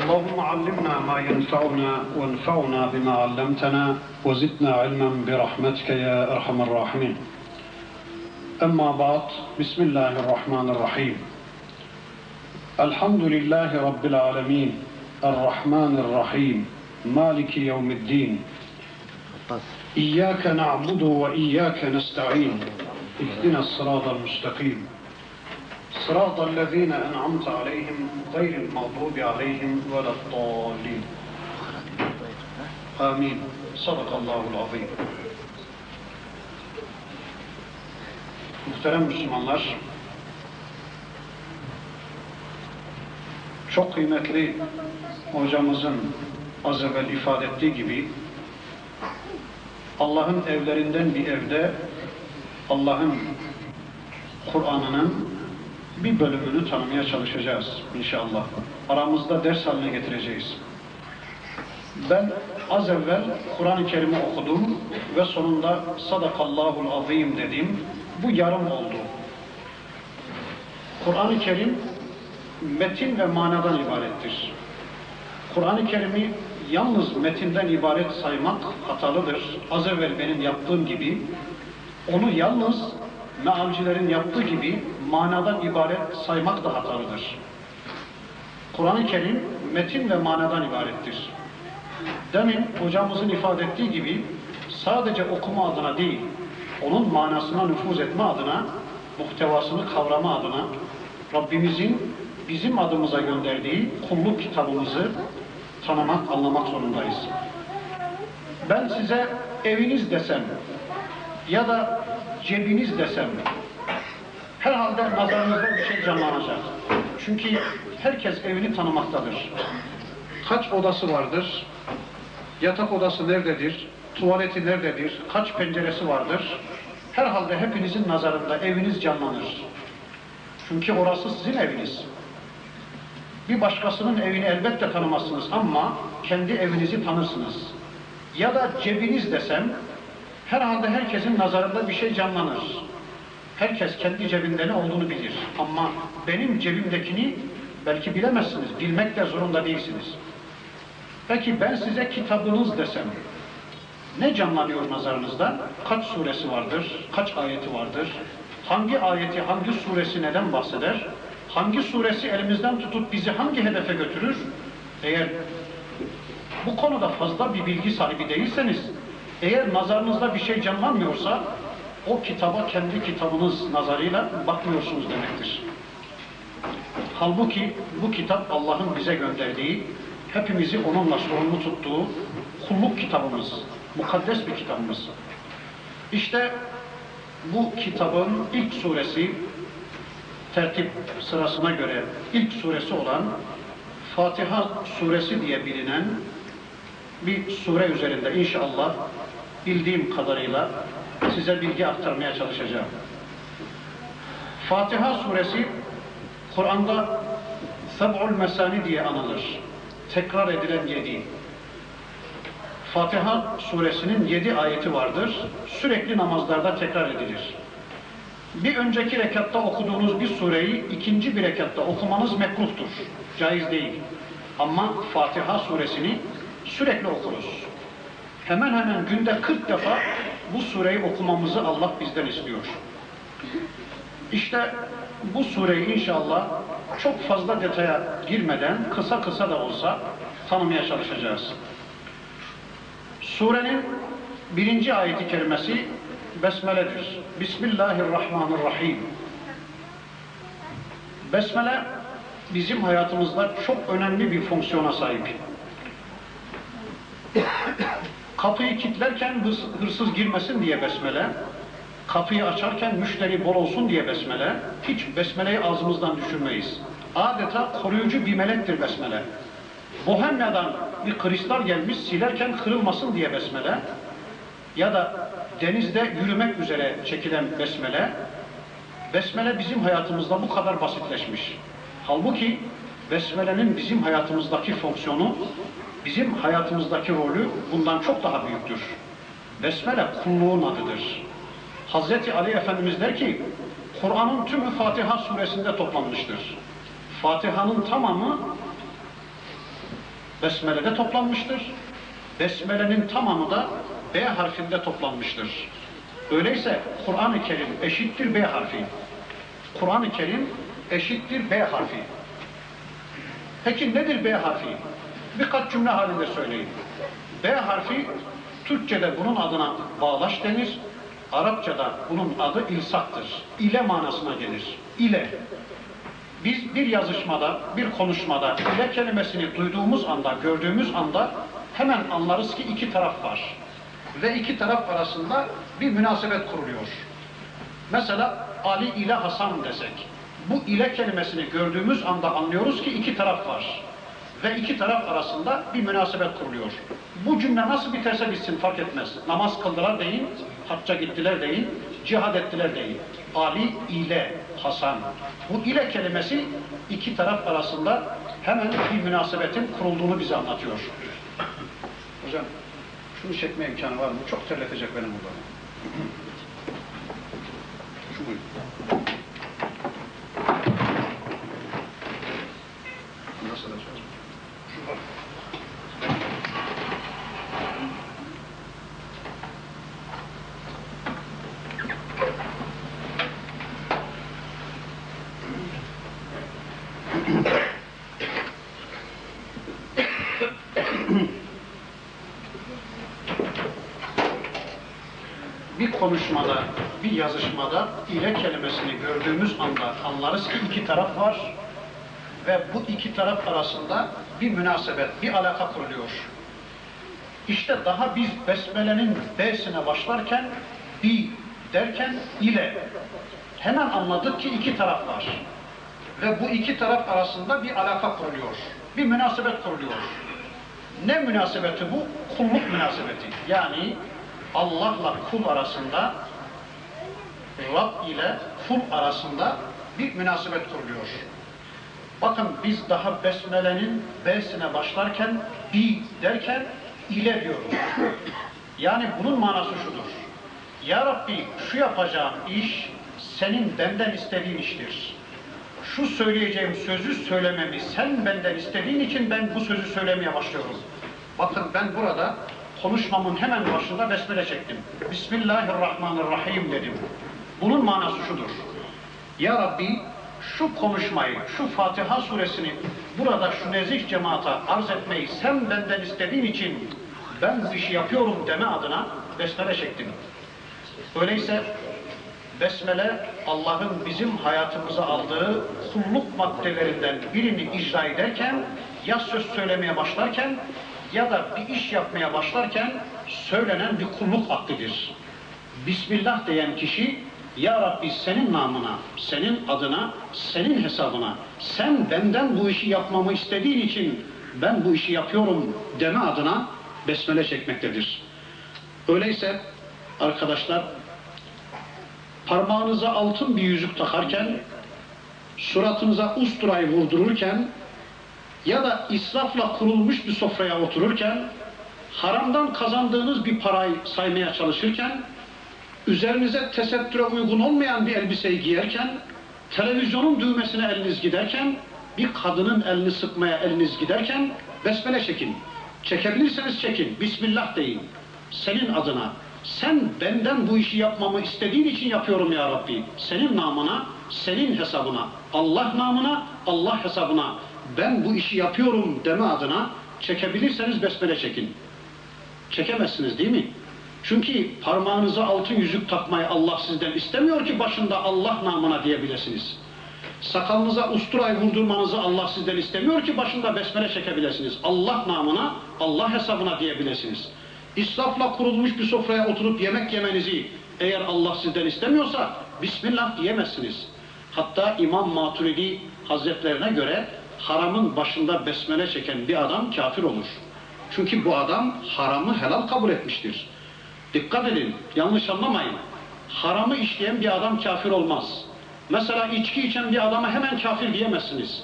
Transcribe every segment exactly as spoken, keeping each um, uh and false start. اللهم علمنا ما ينفعنا وانفعنا بما علمتنا وزدنا علما برحمتك يا أرحم الراحمين أما بعد بسم الله الرحمن الرحيم الحمد لله رب العالمين الرحمن الرحيم مالك يوم الدين إياك نعبد وإياك نستعين اهدنا الصراط المستقيم صراط الذين أنعمت عليهم غير المغضوب عليهم ولا الضالين آمين صدق الله العظيم. Muhterem Müslümanlar, çok kıymetli hocamızın az evvel ifade ettiği gibi Allah'ın evlerinden bir evde Allah'ın Kur'an'ının bir bölümünü tanımaya çalışacağız inşallah. Aramızda ders haline getireceğiz. Ben az evvel Kur'an-ı Kerim'i okudum ve sonunda Sadakallahul Azim dedim. Bu yarım oldu. Kur'an-ı Kerim metin ve manadan ibarettir. Kur'an-ı Kerim'i yalnız metinden ibaret saymak hatalıdır. Az evvel benim yaptığım gibi onu yalnız mealcilerin yaptığı gibi manadan ibaret saymak da hatalıdır. Kur'an-ı Kerim metin ve manadan ibarettir. Demin hocamızın ifade ettiği gibi sadece okuma adına değil, onun manasına nüfuz etme adına, muhtevasını kavrama adına Rabbimizin bizim adımıza gönderdiği kulluk kitabımızı tanımak, anlamak zorundayız. Ben size eviniz desem ya da cebiniz desem herhalde nazarınızda bir şey canlanacak. Çünkü herkes evini tanımaktadır. Kaç odası vardır? Yatak odası nerededir? Tuvaleti nerededir? Kaç penceresi vardır? Herhalde hepinizin nazarında eviniz canlanır. Çünkü orası sizin eviniz. Bir başkasının evini elbette tanımazsınız ama kendi evinizi tanırsınız. Ya da cebiniz desem herhalde herkesin nazarında bir şey canlanır. Herkes kendi cebinde ne olduğunu bilir. Ama benim cebimdekini belki bilemezsiniz. Bilmek de zorunda değilsiniz. Peki ben size kitabınız desem ne canlanıyor nazarınızda? Kaç suresi vardır? Kaç ayeti vardır? Hangi ayeti, hangi suresi neden bahseder? Hangi suresi elimizden tutup bizi hangi hedefe götürür? Eğer bu konuda fazla bir bilgi sahibi değilseniz, eğer nazarınızda bir şey canlanmıyorsa o kitaba kendi kitabınız nazarıyla bakmıyorsunuz demektir. Halbuki bu kitap Allah'ın bize gönderdiği, hepimizi onunla sorumlu tuttuğu kulluk kitabımız, mukaddes bir kitabımız. İşte bu kitabın ilk suresi, tertip sırasına göre ilk suresi olan Fatiha Suresi diye bilinen bir sure üzerinde inşallah bildiğim kadarıyla size bilgi aktarmaya çalışacağım. Fatiha Suresi Kur'an'da Seb'ul Mesani diye anılır. Tekrar edilen yedi. Fatiha Suresinin yedi ayeti vardır. Sürekli namazlarda tekrar edilir. Bir önceki rekatta okuduğunuz bir sureyi ikinci bir rekatta okumanız mekruhtur. Caiz değil. Ama Fatiha Suresini sürekli okuruz. Hemen hemen günde kırk defa bu sureyi okumamızı Allah bizden istiyor. İşte bu sureyi inşallah çok fazla detaya girmeden kısa kısa da olsa tanımaya çalışacağız. Surenin birinci ayeti kerimesi Besmele'dir. Bismillahirrahmanirrahim. Besmele bizim hayatımızda çok önemli bir fonksiyona sahip. Kapıyı kilitlerken hırsız girmesin diye besmele, kapıyı açarken müşteri bol olsun diye besmele, hiç besmeleyi ağzımızdan düşürmeyiz. Adeta koruyucu bir melektir besmele. Bohemia'dan bir kristal gelmiş, silerken kırılmasın diye besmele ya da denizde yürümek üzere çekilen besmele, besmele bizim hayatımızda bu kadar basitleşmiş. Halbuki besmelenin bizim hayatımızdaki fonksiyonu, bizim hayatımızdaki rolü bundan çok daha büyüktür. Besmele kulluğun adıdır. Hazreti Ali Efendimiz der ki, Kur'an'ın tümü Fatiha suresinde toplanmıştır. Fatiha'nın tamamı Besmele'de toplanmıştır. Besmele'nin tamamı da B harfinde toplanmıştır. Öyleyse Kur'an-ı Kerim eşittir B harfi. Kur'an-ı Kerim eşittir B harfi. Peki nedir B harfi? Birkaç cümle halinde söyleyeyim. B harfi, Türkçe'de bunun adına bağlaç denir. Arapça'da bunun adı ilsaktır. İle manasına gelir. İle. Biz bir yazışmada, bir konuşmada ile kelimesini duyduğumuz anda, gördüğümüz anda hemen anlarız ki iki taraf var. Ve iki taraf arasında bir münasebet kuruluyor. Mesela Ali ile Hasan desek, bu ile kelimesini gördüğümüz anda anlıyoruz ki iki taraf var. Ve iki taraf arasında bir münasebet kuruluyor. Bu cümle nasıl biterse bitsin fark etmez. Namaz kıldılar deyin, hacca gittiler deyin, cihad ettiler deyin. Ali ile Hasan. Bu ile kelimesi iki taraf arasında hemen bir münasebetin kurulduğunu bize anlatıyor. Hocam, şunu çekme imkanı var mı? Çok terletecek benim burada. Şu buyur. Nasıl açacağız? Şu bak. Bir konuşmada, bir yazışmada ile kelimesini gördüğümüz anda anlarız ki iki taraf var ve bu iki taraf arasında bir münasebet, bir alaka kuruluyor. İşte daha biz besmelenin B'sine başlarken, bi derken ile hemen anladık ki iki taraf var ve bu iki taraf arasında bir alaka kuruluyor, bir münasebet kuruluyor. Ne münasebeti bu? Kulluk münasebeti. Yani Allah'la kul arasında, Rab ile kul arasında bir münasebet kuruluyor. Bakın biz daha Besmele'nin B'sine başlarken, bi derken ile diyoruz. Yani bunun manası şudur. Ya Rabbi, şu yapacağım iş senin benden istediğin iştir. Şu söyleyeceğim sözü söylememi sen benden istediğin için ben bu sözü söylemeye başlıyorum. Bakın ben burada konuşmamın hemen başında besmele çektim. Bismillahirrahmanirrahim dedim. Bunun manası şudur. Ya Rabbi, şu konuşmayı, şu Fatiha suresini burada şu nezih cemaata arz etmeyi sen benden istediğin için ben bu işi yapıyorum deme adına besmele çektim. Öyleyse besmele Allah'ın bizim hayatımıza aldığı kulluk maddelerinden birini icra ederken, ya söz söylemeye başlarken ya da bir iş yapmaya başlarken söylenen bir kulluk aktıdır. Bismillah diyen kişi, Ya Rabbi senin namına, senin adına, senin hesabına, sen benden bu işi yapmamı istediğin için ben bu işi yapıyorum deme adına besmele çekmektedir. Öyleyse arkadaşlar, parmağınıza altın bir yüzük takarken, suratınıza usturayı vurdururken, ya da israfla kurulmuş bir sofraya otururken, haramdan kazandığınız bir parayı saymaya çalışırken, üzerinize tesettüre uygun olmayan bir elbiseyi giyerken, televizyonun düğmesine eliniz giderken, bir kadının elini sıkmaya eliniz giderken, besmele çekin. Çekebilirseniz çekin, Bismillah deyin. Senin adına, sen benden bu işi yapmamı istediğin için yapıyorum ya Rabbi. Senin namına, senin hesabına, Allah namına, Allah hesabına, ben bu işi yapıyorum deme adına çekebilirseniz besmele çekin. Çekemezsiniz değil mi? Çünkü parmağınıza altın yüzük takmayı Allah sizden istemiyor ki başında Allah namına diyebilirsiniz. Sakalınıza usturayı vurdurmanızı Allah sizden istemiyor ki başında besmele çekebilirsiniz. Allah namına, Allah hesabına diyebilirsiniz. İsrafla kurulmuş bir sofraya oturup yemek yemenizi eğer Allah sizden istemiyorsa Bismillah diyemezsiniz. Hatta İmam Maturidi Hazretlerine göre haramın başında besmele çeken bir adam kafir olur. Çünkü bu adam haramı helal kabul etmiştir. Dikkat edin, yanlış anlamayın. Haramı işleyen bir adam kafir olmaz. Mesela içki içen bir adama hemen kafir diyemezsiniz.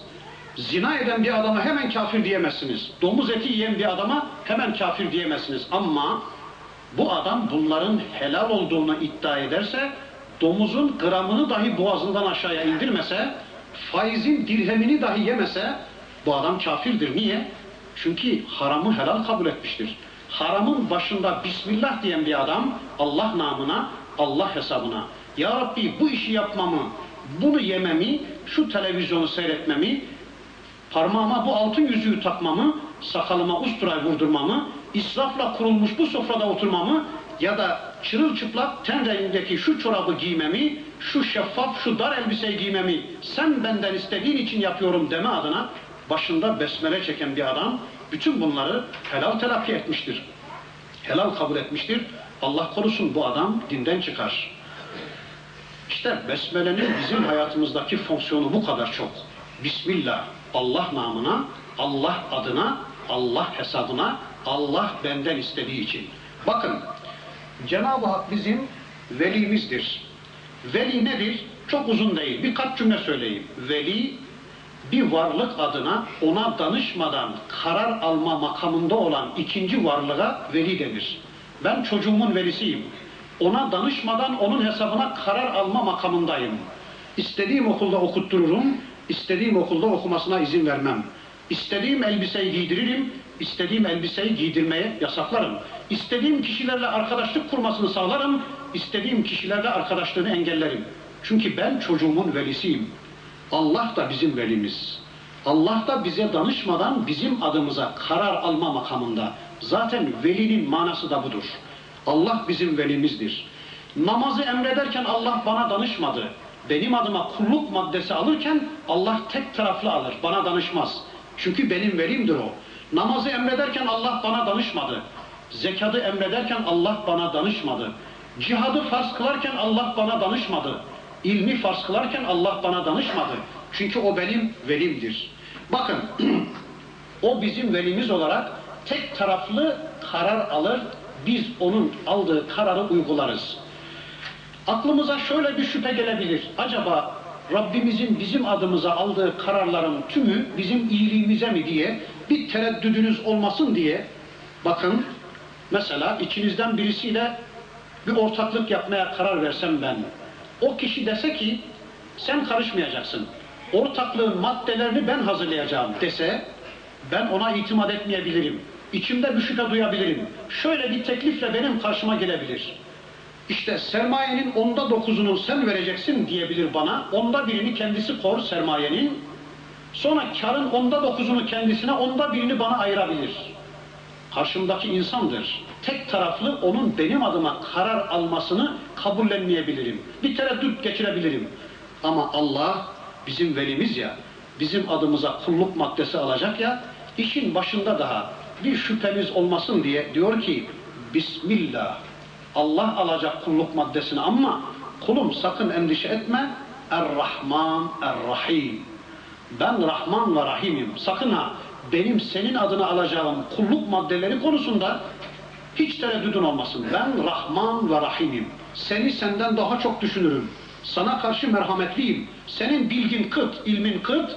Zina eden bir adama hemen kafir diyemezsiniz. Domuz eti yiyen bir adama hemen kafir diyemezsiniz. Ama bu adam bunların helal olduğunu iddia ederse, domuzun gramını dahi boğazından aşağıya indirmese, faizin dirhemini dahi yemese, bu adam kafirdir. Niye? Çünkü haramı helal kabul etmiştir. Haramın başında Bismillah diyen bir adam, Allah namına, Allah hesabına, Ya Rabbi bu işi yapmamı, bunu yememi, şu televizyonu seyretmemi, parmağıma bu altın yüzüğü takmamı, sakalıma usturayı vurdurmamı, israfla kurulmuş bu sofrada oturmamı ya da çırılçıplak ten rengindeki şu çorabı giymemi, şu şeffaf, şu dar elbiseyi giymemi sen benden istediğin için yapıyorum deme adına başında besmele çeken bir adam bütün bunları helal telakki etmiştir. Helal kabul etmiştir. Allah korusun bu adam dinden çıkar. İşte besmelenin bizim hayatımızdaki fonksiyonu bu kadar çok. Bismillah, Allah namına, Allah adına, Allah hesabına, Allah benden istediği için. Bakın, Cenab-ı Hak bizim velimizdir. Veli nedir? Çok uzun değil. Birkaç cümle söyleyeyim. Veli, bir varlık adına ona danışmadan karar alma makamında olan ikinci varlığa veli denir. Ben çocuğumun velisiyim. Ona danışmadan onun hesabına karar alma makamındayım. İstediğim okulda okuttururum, istediğim okulda okumasına izin vermem. İstediğim elbiseyi giydiririm, istediğim elbiseyi giydirmeye yasaklarım. İstediğim kişilerle arkadaşlık kurmasını sağlarım, istediğim kişilerle arkadaşlığını engellerim. Çünkü ben çocuğumun velisiyim. Allah da bizim velimiz. Allah da bize danışmadan bizim adımıza karar alma makamında. Zaten velinin manası da budur. Allah bizim velimizdir. Namazı emrederken Allah bana danışmadı. Benim adıma kulluk maddesi alırken Allah tek taraflı alır, bana danışmaz. Çünkü benim velimdir o. Namazı emrederken Allah bana danışmadı. Zekatı emrederken Allah bana danışmadı. Cihadı farz kılarken Allah bana danışmadı. İlmi farz kılarken Allah bana danışmadı. Çünkü o benim velimdir. Bakın, o bizim velimiz olarak tek taraflı karar alır, biz onun aldığı kararı uygularız. Aklımıza şöyle bir şüphe gelebilir. Acaba Rabbimizin bizim adımıza aldığı kararların tümü bizim iyiliğimize mi diye bir tereddüdünüz olmasın diye. Bakın, mesela içinizden birisiyle bir ortaklık yapmaya karar versem ben. O kişi dese ki sen karışmayacaksın, ortaklığın maddelerini ben hazırlayacağım dese, ben ona itimat etmeyebilirim. İçimde bir şüphe duyabilirim. Şöyle bir teklifle benim karşıma gelebilir. İşte sermayenin onda dokuzunu sen vereceksin diyebilir bana. Onda birini kendisi kor sermayenin. Sonra karın onda dokuzunu kendisine, onda birini bana ayırabilir. Karşımdaki insandır. Tek taraflı onun benim adıma karar almasını kabullenmeyebilirim. Bir tereddüt geçirebilirim. Ama Allah bizim velimiz ya, bizim adımıza kulluk maddesi alacak ya, işin başında daha bir şüphemiz olmasın diye diyor ki Bismillah. Allah alacak kulluk maddesini ama kulum sakın endişe etme. Er-Rahman, Er-Rahim. Ben Rahman ve Rahim'im. Sakın ha benim senin adına alacağım kulluk maddeleri konusunda hiç tereddüdün olmasın. Ben Rahman ve Rahim'im. Seni senden daha çok düşünürüm. Sana karşı merhametliyim. Senin bilgin kıt, ilmin kıt.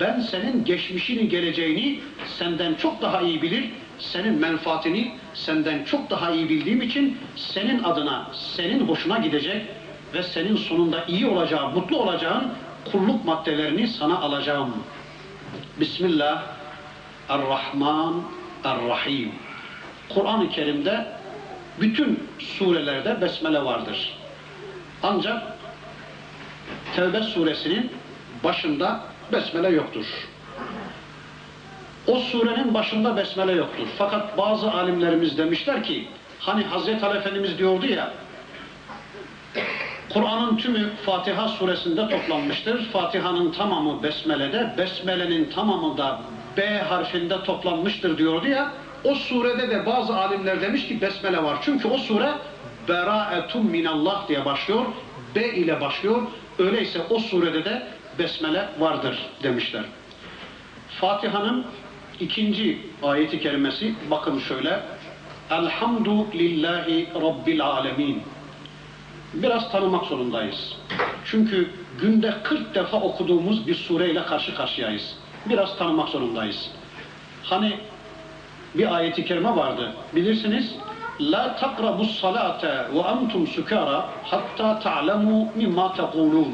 Ben senin geçmişini, geleceğini senden çok daha iyi bilir, senin menfaatini senden çok daha iyi bildiğim için senin adına, senin hoşuna gidecek ve senin sonunda iyi olacağı, mutlu olacağın kulluk maddelerini sana alacağım. Bismillah, Er-Rahman, Er-Rahim. Kur'an-ı Kerim'de bütün surelerde besmele vardır. Ancak Tevbe suresinin başında besmele yoktur. O surenin başında besmele yoktur. Fakat bazı alimlerimiz demişler ki, hani Hazreti Ali Efendimiz diyordu ya, Kur'an'ın tümü Fatiha suresinde toplanmıştır. Fatiha'nın tamamı besmelede, besmelenin tamamı da B harfinde toplanmıştır diyordu ya, o surede de bazı alimler demiş ki besmele var. Çünkü o sure Berâetun minallah diye başlıyor, B ile başlıyor. Öyleyse o surede de besmele vardır demişler. Fatiha'nın ikinci ayeti kerimesi bakın şöyle. Elhamdu lillahi rabbil alemin. Biraz tanımak zorundayız. Çünkü günde kırk defa okuduğumuz bir sureyle karşı karşıyayız. Biraz tanımak zorundayız. Hani bir ayeti kerime vardı. Bilirsiniz. La takrabus salate ve antum sukara hatta ta'lemu mimma taqulun.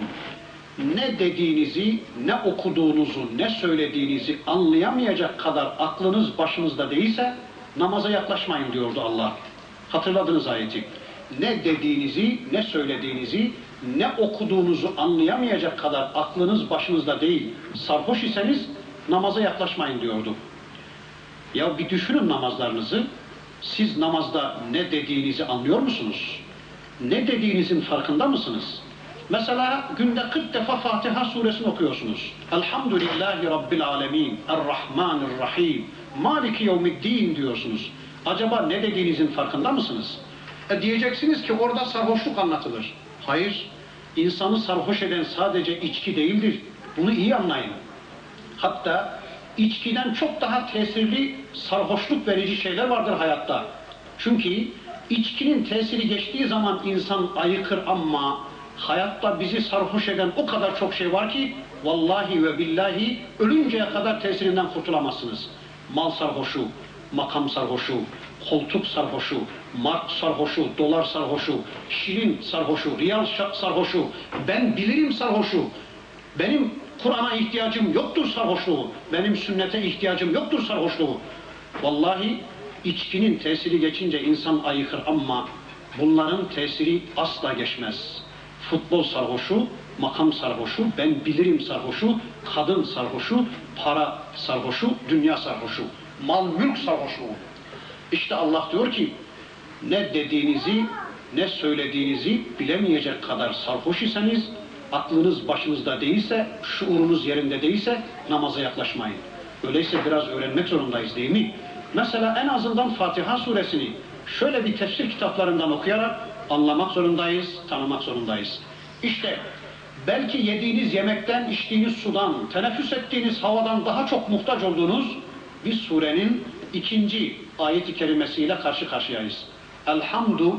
Ne dediğinizi, ne okuduğunuzu, ne söylediğinizi anlayamayacak kadar aklınız başınızda değilse namaza yaklaşmayın diyordu Allah. Hatırladınız ayeti. Ne dediğinizi, ne söylediğinizi, ne okuduğunuzu anlayamayacak kadar aklınız başınızda değil, sarhoş iseniz namaza yaklaşmayın diyordu. Ya bir düşünün namazlarınızı, siz namazda ne dediğinizi anlıyor musunuz? Ne dediğinizin farkında mısınız? Mesela günde kırk defa Fatiha suresini okuyorsunuz. Elhamdülillahi Rabbil alemin, Errahmanirrahim, Maliki yevmiddin diyorsunuz. Acaba ne dediğinizin farkında mısınız? E diyeceksiniz ki orada sarhoşluk anlatılır. Hayır, insanı sarhoş eden sadece içki değildir. Bunu iyi anlayın. Hatta içkiden çok daha tesirli, sarhoşluk verici şeyler vardır hayatta. Çünkü içkinin tesiri geçtiği zaman insan ayıkır ama hayatta bizi sarhoş eden o kadar çok şey var ki vallahi ve billahi ölünceye kadar tesirinden kurtulamazsınız. Mal sarhoşu, makam sarhoşu, koltuk sarhoşu, mark sarhoşu, dolar sarhoşu, şirin sarhoşu, riyal sarhoşu, ben bilirim sarhoşu, benim Kur'an'a ihtiyacım yoktur sarhoşluğu, benim sünnete ihtiyacım yoktur sarhoşluğu. Vallahi içkinin tesiri geçince insan ayıkır ama bunların tesiri asla geçmez. Futbol sarhoşu, makam sarhoşu, ben bilirim sarhoşu, kadın sarhoşu, para sarhoşu, dünya sarhoşu, mal mülk sarhoşu. İşte Allah diyor ki, ne dediğinizi, ne söylediğinizi bilemeyecek kadar sarhoş iseniz, aklınız başınızda değilse, şuurunuz yerinde değilse namaza yaklaşmayın. Öyleyse biraz öğrenmek zorundayız değil mi? Mesela en azından Fatiha suresini şöyle bir tefsir kitaplarından okuyarak anlamak zorundayız, tanımak zorundayız. İşte belki yediğiniz yemekten, içtiğiniz sudan, teneffüs ettiğiniz havadan daha çok muhtaç olduğunuz bir surenin ikinci ayeti kerimesiyle karşı karşıyayız. Elhamdu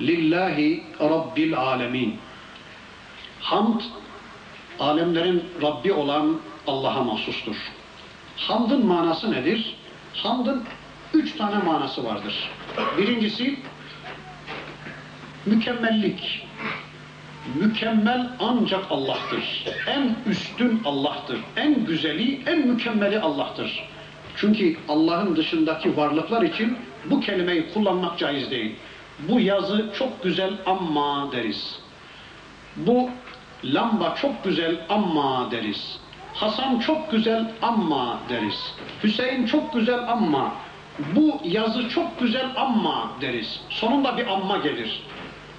lillahi rabbil alemin. Hamd, alemlerin Rabbi olan Allah'a mahsustur. Hamdın manası nedir? Hamdın üç tane manası vardır. Birincisi, mükemmellik. Mükemmel ancak Allah'tır. En üstün Allah'tır. En güzeli, en mükemmeli Allah'tır. Çünkü Allah'ın dışındaki varlıklar için bu kelimeyi kullanmak caiz değil. Bu yazı çok güzel ama deriz. Bu lamba çok güzel ama deriz. Hasan çok güzel ama deriz. Hüseyin çok güzel ama. Bu yazı çok güzel ama deriz. Sonunda bir amma gelir.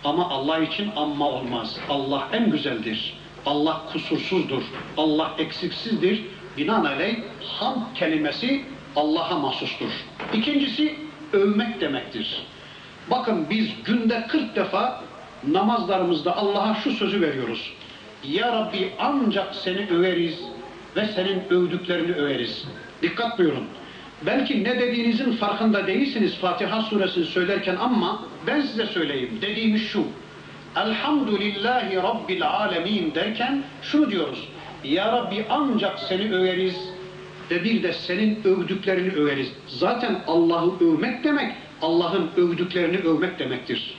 Ama Allah için amma olmaz. Allah en güzeldir. Allah kusursuzdur. Allah eksiksizdir. Binaenaleyh hamd kelimesi Allah'a mahsustur. İkincisi övmek demektir. Bakın biz günde kırk defa namazlarımızda Allah'a şu sözü veriyoruz. Ya Rabbi ancak seni överiz ve senin övdüklerini överiz. Dikkat buyurun. Belki ne dediğinizin farkında değilsiniz Fatiha suresini söylerken ama ben size söyleyeyim. Dediğimiz şu. Elhamdülillahi Rabbil alemin derken şunu diyoruz. Ya Rabbi ancak seni överiz ve bir de senin övdüklerini överiz. Zaten Allah'ı övmek demek, Allah'ın övdüklerini övmek demektir.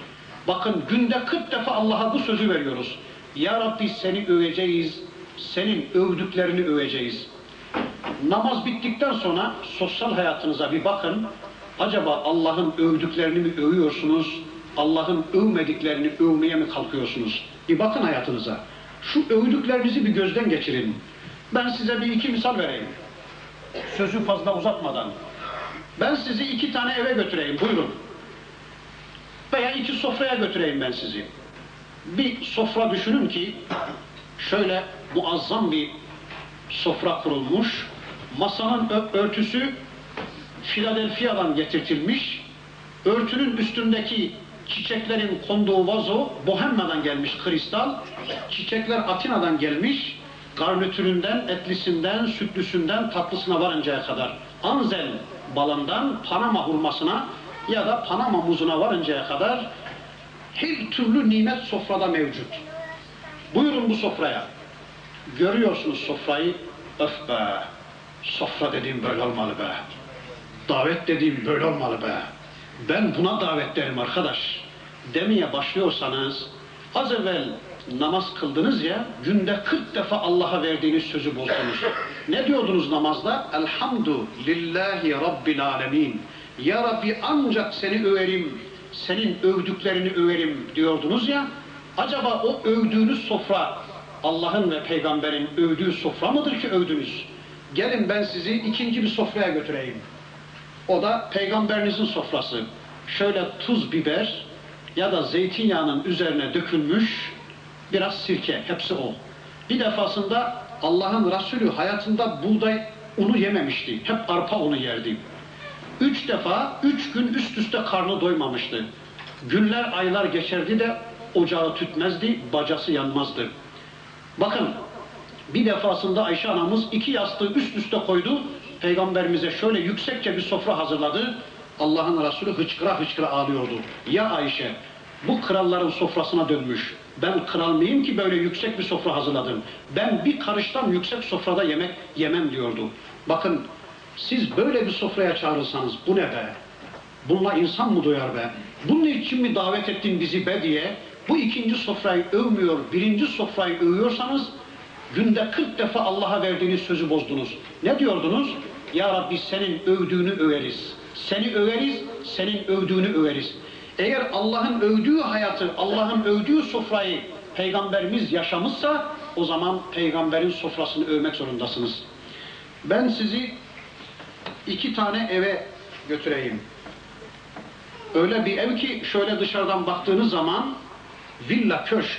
Bakın günde kırk defa Allah'a bu sözü veriyoruz. Ya Rabbi seni öveceğiz, senin övdüklerini öveceğiz. Namaz bittikten sonra sosyal hayatınıza bir bakın. Acaba Allah'ın övdüklerini mi övüyorsunuz, Allah'ın övmediklerini övmeye mi kalkıyorsunuz? Bir bakın hayatınıza. Şu övdüklerinizi bir gözden geçirin. Ben size bir iki misal vereyim. Sözü fazla uzatmadan. Ben sizi iki tane eve götüreyim, buyurun. Veya iki sofraya götüreyim ben sizi. Bir sofra düşünün ki, şöyle muazzam bir sofra kurulmuş, masanın örtüsü Philadelphia'dan getirtilmiş, örtünün üstündeki çiçeklerin konduğu vazo Bohemya'dan gelmiş kristal, çiçekler Atina'dan gelmiş, garnitüründen, etlisinden, sütlüsünden, tatlısına varıncaya kadar, Anzel balından Panama hurmasına ya da Panama muzuna varıncaya kadar her türlü nimet sofrada mevcut. Buyurun bu sofraya. Görüyorsunuz sofrayı, öf be, sofra dediğim böyle olmalı be. Davet dediğim böyle olmalı be. Ben buna davet derim arkadaş. Demeye başlıyorsanız, az evvel namaz kıldınız ya, günde kırk defa Allah'a verdiğiniz sözü buldunuz. Ne diyordunuz namazda? Elhamdülillahi Rabbil alemin. Ya Rabbi ancak seni överim, senin övdüklerini överim diyordunuz ya, acaba o övdüğünüz sofra, Allah'ın ve Peygamber'in övdüğü sofra mıdır ki övdünüz? Gelin ben sizi ikinci bir sofraya götüreyim. O da Peygamberinizin sofrası. Şöyle tuz, biber ya da zeytinyağının üzerine dökülmüş biraz sirke, hepsi o. Bir defasında Allah'ın Resulü hayatında buğday unu yememişti. Hep arpa unu yerdi. Üç defa, üç gün üst üste karnı doymamıştı. Günler, aylar geçerdi de ocağı tütmezdi, bacası yanmazdı. Bakın, bir defasında Ayşe anamız iki yastığı üst üste koydu, Peygamberimize şöyle yüksekçe bir sofra hazırladı, Allah'ın Resulü hıçkıra hıçkıra ağlıyordu. Ya Ayşe, bu kralların sofrasına dönmüş, ben kral mıyım ki böyle yüksek bir sofra hazırladım, ben bir karıştan yüksek sofrada yemek yemem diyordu. Bakın, siz böyle bir sofraya çağırırsanız, bu ne be, bununla insan mı doyar be, bunun için mi davet ettin bizi be diye, bu ikinci sofrayı övmüyor, birinci sofrayı övüyorsanız, günde kırk defa Allah'a verdiğiniz sözü bozdunuz. Ne diyordunuz? Ya Rabbi senin övdüğünü överiz. Seni överiz, senin övdüğünü överiz. Eğer Allah'ın övdüğü hayatı, Allah'ın övdüğü sofrayı Peygamberimiz yaşamışsa, o zaman Peygamberin sofrasını övmek zorundasınız. Ben sizi iki tane eve götüreyim. Öyle bir ev ki şöyle dışarıdan baktığınız zaman, villa, köşk,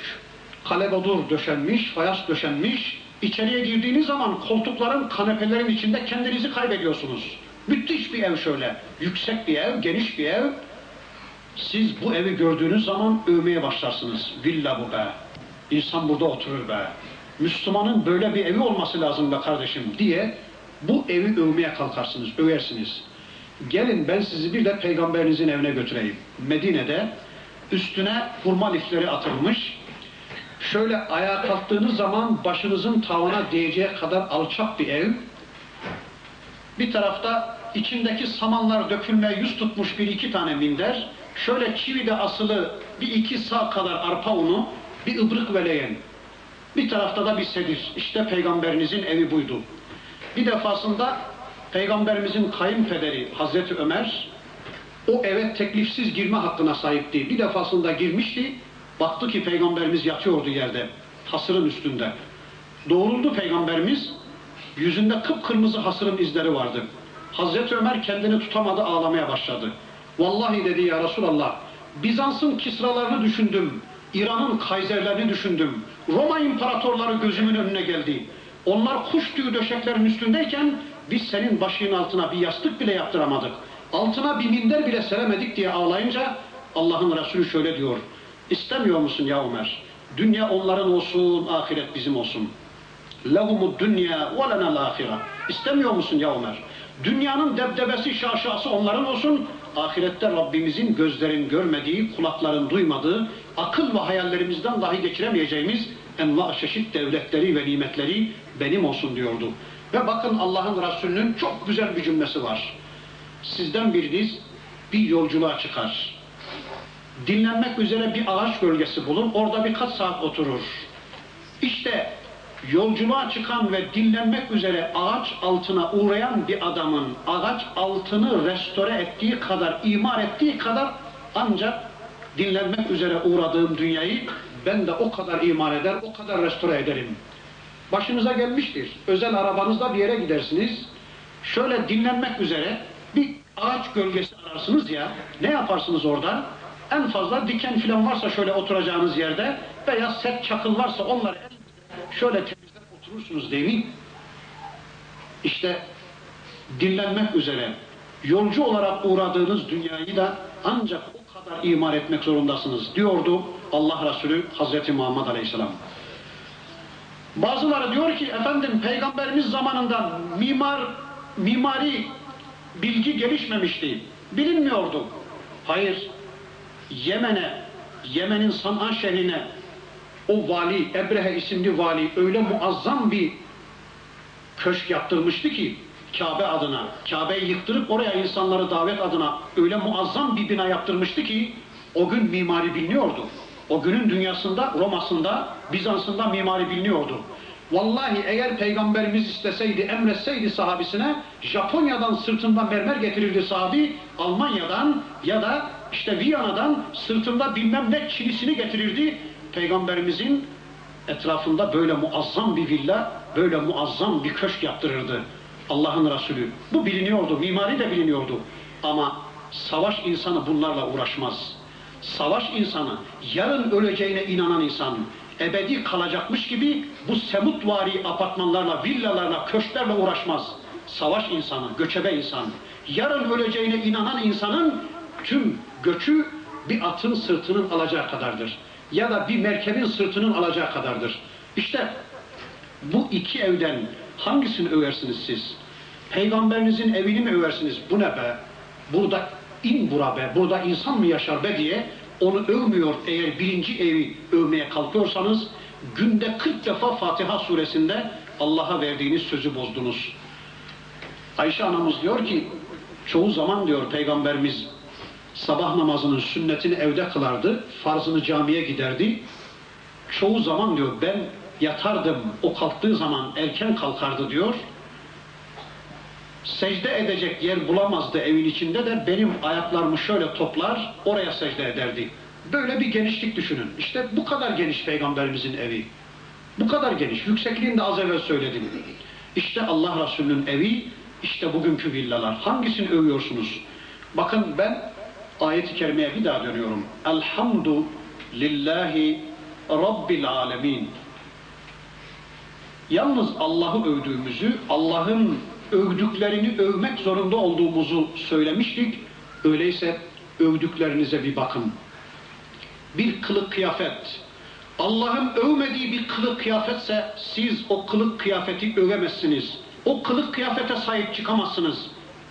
kalebodur döşenmiş, fayans döşenmiş. İçeriye girdiğiniz zaman koltukların, kanepelerin içinde kendinizi kaybediyorsunuz. Müthiş bir ev şöyle. Yüksek bir ev, geniş bir ev. Siz bu evi gördüğünüz zaman övmeye başlarsınız. Villa bu be. İnsan burada oturur be. Müslümanın böyle bir evi olması lazım be kardeşim diye bu evi övmeye kalkarsınız, översiniz. Gelin ben sizi bir de Peygamberinizin evine götüreyim. Medine'de üstüne hurma lifleri atılmış. Şöyle ayağa kalktığınız zaman başınızın tavana değeceği kadar alçak bir ev. Bir tarafta içindeki samanlar dökülmeye yüz tutmuş bir iki tane minder. Şöyle çivide asılı bir iki sağ kadar arpa unu, bir ıbrık veleyen. Bir tarafta da bir sedir. İşte Peygamberinizin evi buydu. Bir defasında Peygamberimizin kayınpederi Hazreti Ömer, o eve teklifsiz girme hakkına sahipti. Bir defasında girmişti. Baktı ki Peygamberimiz yatıyordu yerde, hasırın üstünde. Doğruldu Peygamberimiz, yüzünde kıpkırmızı hasırın izleri vardı. Hazreti Ömer kendini tutamadı, ağlamaya başladı. Vallahi dedi ya Resulallah, Bizans'ın kisralarını düşündüm, İran'ın kaiserlerini düşündüm, Roma imparatorları gözümün önüne geldi. Onlar kuş tüyü döşeklerin üstündeyken biz senin başının altına bir yastık bile yaptıramadık. Altına bir minder bile seremedik diye ağlayınca Allah'ın Resulü şöyle diyor. İstemiyor musun ya Ömer? Dünya onların olsun, ahiret bizim olsun. Lehumud dünya ve lenel ahire. İstemiyor musun ya Ömer? Dünyanın debdebesi, şaşası onların olsun, ahirette Rabbimizin gözlerin görmediği, kulakların duymadığı, akıl ve hayallerimizden dahi geçiremeyeceğimiz enva çeşit devletleri ve nimetleri benim olsun diyordu. Ve bakın Allah'ın Resulü'nün çok güzel bir cümlesi var. Sizden biriniz bir yolculuğa çıkar. Dinlenmek üzere bir ağaç gölgesi bulur, orada birkaç saat oturur. İşte yolculuğa çıkan ve dinlenmek üzere ağaç altına uğrayan bir adamın ağaç altını restore ettiği kadar, imar ettiği kadar ancak dinlenmek üzere uğradığım dünyayı ben de o kadar imar eder, o kadar restore ederim. Başınıza gelmiştir. Özel arabanızla bir yere gidersiniz. Şöyle dinlenmek üzere bir ağaç gölgesi ararsınız ya, ne yaparsınız orada? En fazla diken filan varsa şöyle oturacağınız yerde veya sert çakıl varsa onları şöyle temizler oturursunuz değil mi? İşte dinlenmek üzere yolcu olarak uğradığınız dünyayı da ancak o kadar imar etmek zorundasınız diyordu Allah Resulü Hazreti Muhammed Aleyhisselam. Bazıları diyor ki efendim Peygamberimiz zamanında mimar, mimari bilgi gelişmemişti, bilinmiyordu. Hayır, Yemen'e, Yemen'in San'a şehrine o vali, Ebrehe isimli vali öyle muazzam bir köşk yaptırmıştı ki Kabe adına, Kabe'yi yıktırıp oraya insanları davet adına öyle muazzam bir bina yaptırmıştı ki o gün mimari biliniyordu. O günün dünyasında, Roma'sında, Bizans'ında mimari biliniyordu. Vallahi eğer Peygamberimiz isteseydi, emretseydi sahabisine, Japonya'dan sırtında mermer getirirdi sahabi, Almanya'dan ya da işte Viyana'dan sırtında bilmem ne çivisini getirirdi. Peygamberimizin etrafında böyle muazzam bir villa, böyle muazzam bir köşk yaptırırdı Allah'ın Resulü. Bu biliniyordu, mimari de biliniyordu. Ama savaş insanı bunlarla uğraşmaz. Savaş insanı, yarın öleceğine inanan insan, ebedi kalacakmış gibi bu semutvari apartmanlarla, villalarla, köşklerle uğraşmaz. Savaş insanı, göçebe insan, yarın öleceğine inanan insanın tüm göçü bir atın sırtının alacağı kadardır. Ya da bir merkebin sırtının alacağı kadardır. İşte bu iki evden hangisini översiniz siz? Peygamberinizin evini mi översiniz? Bu ne be? Burada in bura be, burada insan mı yaşar be diye onu övmüyor. Eğer birinci evi övmeye kalkıyorsanız günde kırk defa Fatiha suresinde Allah'a verdiğiniz sözü bozdunuz. Ayşe anamız diyor ki çoğu zaman diyor Peygamberimiz sabah namazının sünnetini evde kılardı, farzını camiye giderdi. Çoğu zaman diyor ben yatardım, o kalktığı zaman erken kalkardı diyor. Secde edecek yer bulamazdı evin içinde de benim ayaklarımı şöyle toplar, oraya secde ederdi. Böyle bir genişlik düşünün. İşte bu kadar geniş Peygamberimizin evi. Bu kadar geniş. Yüksekliğini de az evvel söyledim. İşte Allah Resulü'nün evi, işte bugünkü villalar. Hangisini övüyorsunuz? Bakın ben ayet-i kerimeye bir daha dönüyorum. Elhamdu lillahi rabbil alemin. Yalnız Allah'ı övdüğümüzü, Allah'ın övdüklerini övmek zorunda olduğumuzu söylemiştik. Öyleyse övdüklerinize bir bakın. Bir kılık kıyafet. Allah'ın övmediği bir kılık kıyafetse siz o kılık kıyafeti övemezsiniz. O kılık kıyafete sahip çıkamazsınız.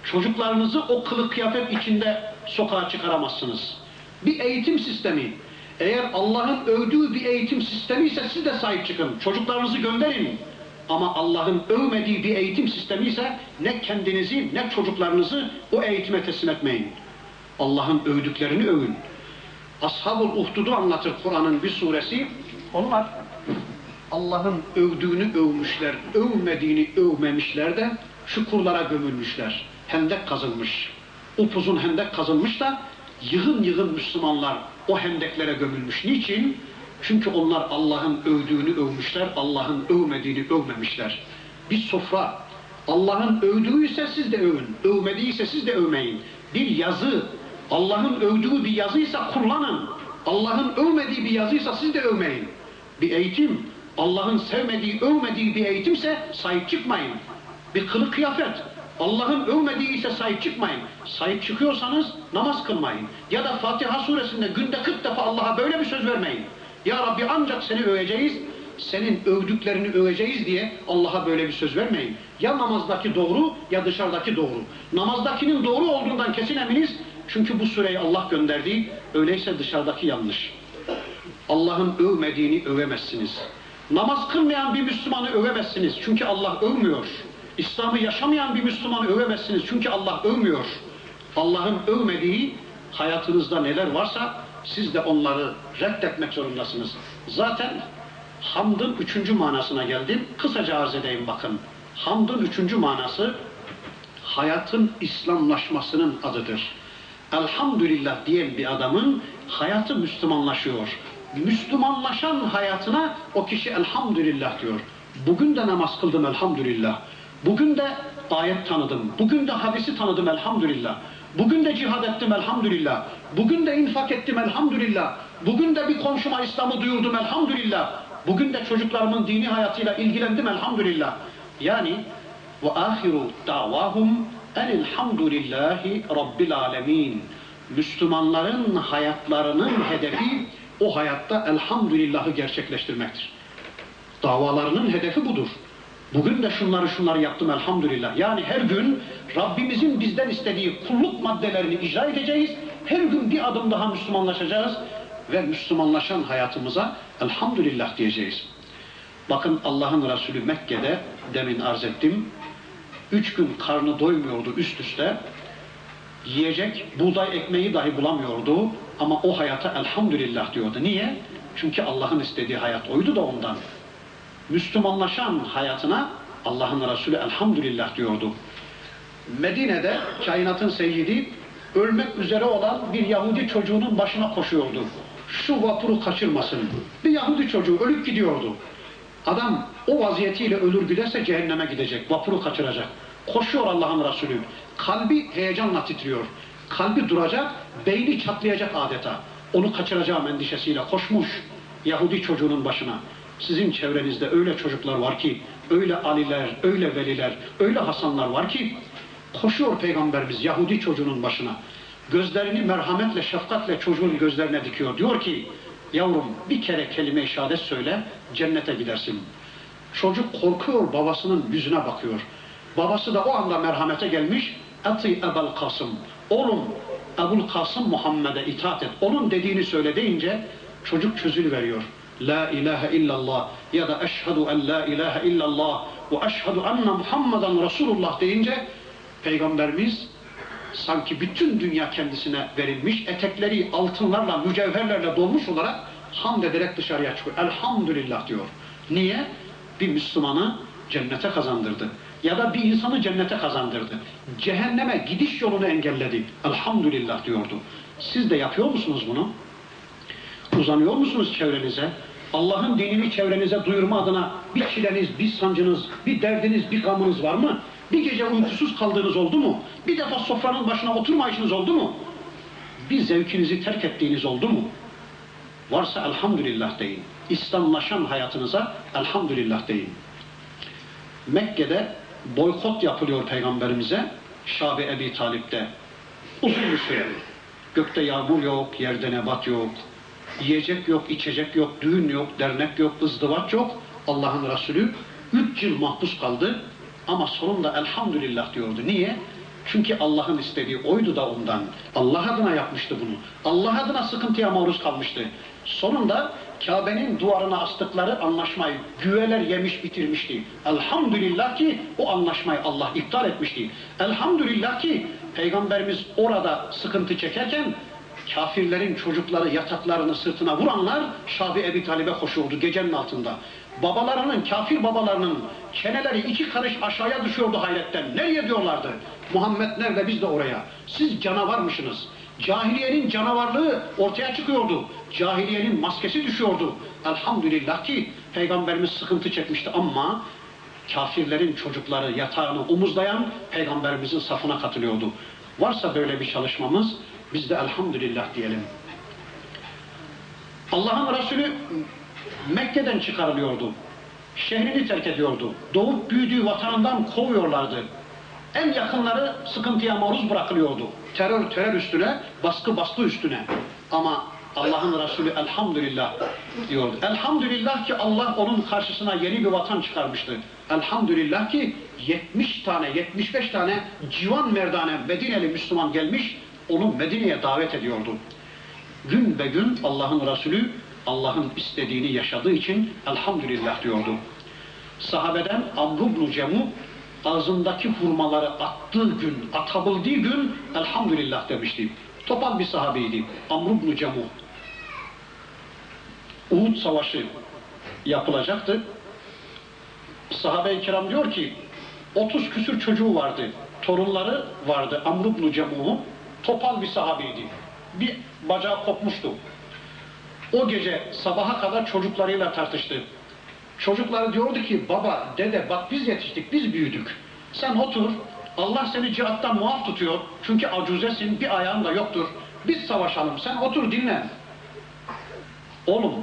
Çocuklarınızı o kılık kıyafet içinde sokağa çıkaramazsınız. Bir eğitim sistemi. Eğer Allah'ın övdüğü bir eğitim sistemi ise siz de sahip çıkın. Çocuklarınızı gönderin. Ama Allah'ın övmediği bir eğitim sistemi ise ne kendinizi ne çocuklarınızı o eğitime teslim etmeyin. Allah'ın övdüklerini övün. Ashab-ül Uhdud'u anlatır Kur'an'ın bir suresi. Onlar Allah'ın övdüğünü övmüşler, övmediğini övmemişler de çukurlara gömülmüşler. Hendek kazılmış. Upuzun hendek kazılmış da yığın yığın Müslümanlar o hendeklere gömülmüş. Niçin? Çünkü onlar Allah'ın övdüğünü övmüşler, Allah'ın övmediğini övmemişler. Bir sofra, Allah'ın övdüğüyse siz de övün, övmediyse siz de övmeyin. Bir yazı, Allah'ın övdüğü bir yazıysa kullanın. Allah'ın övmediği bir yazıysa siz de övmeyin. Bir eğitim, Allah'ın sevmediği, övmediği bir eğitimse sahip çıkmayın. Bir kılık kıyafet, Allah'ın övmediği ise sahip çıkmayın. Sahip çıkıyorsanız namaz kılmayın. Ya da Fatiha suresinde günde kırk defa Allah'a böyle bir söz vermeyin. Ya Rabbi ancak seni öveceğiz, senin övdüklerini öveceğiz diye Allah'a böyle bir söz vermeyin. Ya namazdaki doğru ya dışarıdaki doğru. Namazdakinin doğru olduğundan kesin eminiz. Çünkü bu sureyi Allah gönderdi. Öyleyse dışarıdaki yanlış. Allah'ın övmediğini övemezsiniz. Namaz kılmayan bir Müslümanı övemezsiniz. Çünkü Allah övmüyor. İslam'ı yaşamayan bir Müslümanı övemezsiniz. Çünkü Allah övmüyor. Allah'ın övmediği hayatınızda neler varsa siz de onları reddetmek zorundasınız. Zaten hamdın üçüncü manasına geldim. Kısaca arz edeyim bakın. Hamdın üçüncü manası hayatın İslamlaşmasının adıdır. Elhamdülillah diyen bir adamın hayatı Müslümanlaşıyor. Müslümanlaşan hayatına o kişi elhamdülillah diyor. Bugün de namaz kıldım elhamdülillah. Bugün de ayet tanıdım. Bugün de hadisi tanıdım elhamdülillah. Bugün de cihad ettim elhamdülillah. Bugün de infak ettim elhamdülillah. Bugün de bir komşuma İslam'ı duyurdum elhamdülillah. Bugün de çocuklarımın dini hayatıyla ilgilendim elhamdülillah. Yani ve ahiru davahum elhamdülillahi rabbil alemin. Müslümanların hayatlarının hedefi o hayatta elhamdülillahı gerçekleştirmektir. Davalarının hedefi budur. Bugün de şunları şunları yaptım elhamdülillah. Yani her gün Rabbimizin bizden istediği kulluk maddelerini icra edeceğiz. Her gün bir adım daha Müslümanlaşacağız ve Müslümanlaşan hayatımıza elhamdülillah diyeceğiz. Bakın Allah'ın Resulü Mekke'de, demin arz ettim, üç gün karnı doymuyordu üst üste. Yiyecek, buğday ekmeği dahi bulamıyordu ama o hayata elhamdülillah diyordu. Niye? Çünkü Allah'ın istediği hayat oydu da ondan. Müslümanlaşan hayatına Allah'ın Resulü elhamdülillah diyordu. Medine'de kainatın seyyidi ölmek üzere olan bir Yahudi çocuğunun başına koşuyordu. Şu vapuru kaçırmasın. Bir Yahudi çocuğu ölüp gidiyordu. Adam o vaziyetiyle ölür giderse cehenneme gidecek, vapuru kaçıracak. Koşuyor Allah'ın Resulü. Kalbi heyecanla titriyor. Kalbi duracak, beyni çatlayacak adeta. Onu kaçıracağım endişesiyle koşmuş Yahudi çocuğunun başına. Sizin çevrenizde öyle çocuklar var ki, öyle Aliler, öyle Veliler, öyle Hasanlar var ki, koşuyor Peygamberimiz Yahudi çocuğunun başına. Gözlerini merhametle, şefkatle çocuğun gözlerine dikiyor. Diyor ki, yavrum bir kere kelime-i şehadet söyle, cennete gidersin. Çocuk korkuyor, babasının yüzüne bakıyor. Babası da o anda merhamete gelmiş, eti ebel Kasım, oğlum Ebul Kasım Muhammed'e itaat et, onun dediğini söyle deyince çocuk çözülüveriyor. La ilahe illallah ya da eşhedü en la ilahe illallah ve eşhedü enne Muhammeden Resulullah deyince Peygamberimiz sanki bütün dünya kendisine verilmiş, etekleri altınlarla, mücevherlerle dolmuş olarak hamd ederek dışarıya çıkıyor. Elhamdülillah diyor. Niye? Bir Müslümanı cennete kazandırdı. Ya da bir insanı cennete kazandırdı. Cehenneme gidiş yolunu engelledi. Elhamdülillah diyordu. Siz de yapıyor musunuz bunu? Uzanıyor musunuz çevrenize? Allah'ın dinini çevrenize duyurma adına bir çileniz, bir sancınız, bir derdiniz, bir gamınız var mı? Bir gece uykusuz kaldığınız oldu mu? Bir defa sofranın başına oturmayışınız oldu mu? Bir zevkinizi terk ettiğiniz oldu mu? Varsa elhamdülillah deyin. İslamlaşan hayatınıza elhamdülillah deyin. Mekke'de boykot yapılıyor Peygamberimize, Şab-ı Ebi Talip'te. Uzun bir süre. Gökte yağmur yok, yerde nebat yok. Yiyecek yok, içecek yok, düğün yok, dernek yok, ızdıvaç yok. Allah'ın Resulü üç yıl mahpus kaldı ama sonunda elhamdülillah diyordu. Niye? Çünkü Allah'ın istediği oydu da ondan. Allah adına yapmıştı bunu. Allah adına sıkıntıya maruz kalmıştı. Sonunda Kabe'nin duvarına astıkları anlaşmayı güveler yemiş bitirmişti. Elhamdülillah ki o anlaşmayı Allah iptal etmişti. Elhamdülillah ki Peygamberimiz orada sıkıntı çekerken kafirlerin çocukları yataklarını sırtına vuranlar Şab-ı Ebi Talib'e koşuyordu gecenin altında. Babalarının, kafir babalarının çeneleri iki karış aşağıya düşüyordu hayretten. Nereye diyorlardı? Muhammed nerede? Biz de oraya. Siz canavarmışsınız. Cahiliyenin canavarlığı ortaya çıkıyordu. Cahiliyenin maskesi düşüyordu. Elhamdülillah ki Peygamberimiz sıkıntı çekmişti ama kafirlerin çocukları yatağını omuzlayan Peygamberimizin safına katılıyordu. Varsa böyle bir çalışmamız, biz de elhamdülillah diyelim. Allah'ın Resulü Mekke'den çıkarılıyordu. Şehrini terk ediyordu. Doğup büyüdüğü vatanından kovuyorlardı. En yakınları sıkıntıya maruz bırakılıyordu. Terör terör üstüne, baskı baskı üstüne. Ama Allah'ın Resulü elhamdülillah diyordu. Elhamdülillah ki Allah onun karşısına yeni bir vatan çıkarmıştı. Elhamdülillah ki yetmiş tane, yetmiş beş tane civan merdane Medineli Müslüman gelmiş, onu Medine'ye davet ediyordu. Gün be gün Allah'ın Resulü Allah'ın istediğini yaşadığı için elhamdülillah diyordu. Sahabeden Amr ibn Cem'u ağzındaki hurmaları attığı gün, atabildiği gün elhamdülillah demişti. Topal bir sahabeydi Amr ibn Cem'u. Uhud savaşı yapılacaktı. Sahabe-i kiram diyor ki otuz küsür çocuğu vardı, torunları vardı Amr ibn Cem'u'nun. Topal bir sahabeydi. Bir bacağı kopmuştu. O gece sabaha kadar çocuklarıyla tartıştı. Çocukları diyordu ki baba, dede bak biz yetiştik, biz büyüdük. Sen otur, Allah seni cihattan muaf tutuyor. Çünkü acuzesin, bir ayağın da yoktur. Biz savaşalım, sen otur dinlen. Oğlum,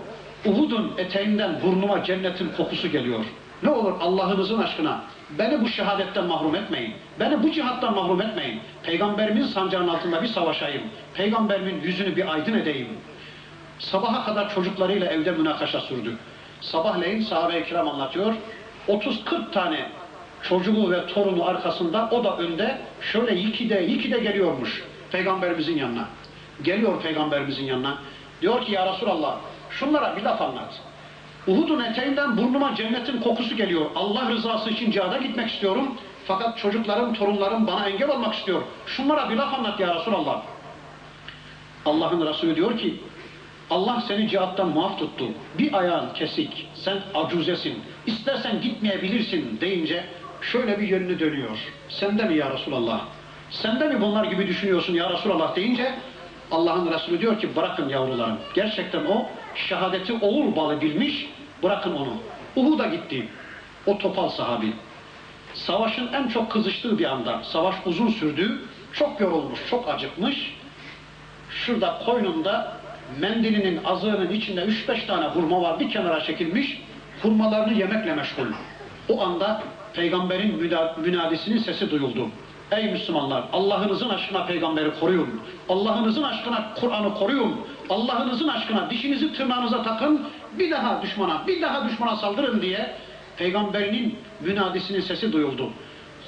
Uhud'un eteğinden burnuma cennetin kokusu geliyor. Ne olur Allah'ınızın aşkına beni bu şehadetten mahrum etmeyin. Beni bu cihattan mahrum etmeyin. Peygamberimin sancağının altında bir savaşayım. Peygamberimin yüzünü bir aydın edeyim. Sabaha kadar çocuklarıyla evde münakaşa sürdü. Sabahleyin sahabe-i kiram anlatıyor. otuz kırk tane çocuğu ve torunu arkasında, o da önde, şöyle yikide yikide geliyormuş Peygamberimizin yanına. Geliyor Peygamberimizin yanına. Diyor ki ya Resulallah, şunlara bir laf anlat. Uhud'un eteğinden burnuma cennetin kokusu geliyor. Allah rızası için cihada gitmek istiyorum. Fakat çocuklarım, torunlarım bana engel olmak istiyor. Şunlara bir laf anlat ya Resulallah. Allah'ın Resulü diyor ki, Allah seni cihattan muaf tuttu. Bir ayağın kesik, sen acuzesin, İstersen gitmeyebilirsin deyince şöyle bir yönünü dönüyor. Sen de mi ya Resulallah? Sen de mi bunlar gibi düşünüyorsun ya Resulallah deyince Allah'ın Resulü diyor ki bırakın yavrularım. Gerçekten o şehadeti oğul balı bilmiş, bırakın onu. Uhud'a gitti o topal sahabi. Savaşın en çok kızıştığı bir anda, savaş uzun sürdü, çok yorulmuş, çok acıkmış. Şurada koynunda mendilinin azığının içinde üç beş tane hurma var, bir kenara çekilmiş, hurmalarını yemekle meşgul. O anda Peygamberin münadisinin sesi duyuldu. Ey Müslümanlar, Allah'ınızın aşkına Peygamberi koruyun, Allah'ınızın aşkına Kur'an'ı koruyun, Allah'ınızın aşkına dişinizi tırnağınıza takın, bir daha düşmana, bir daha düşmana saldırın diye Peygamberinin münadisinin sesi duyuldu.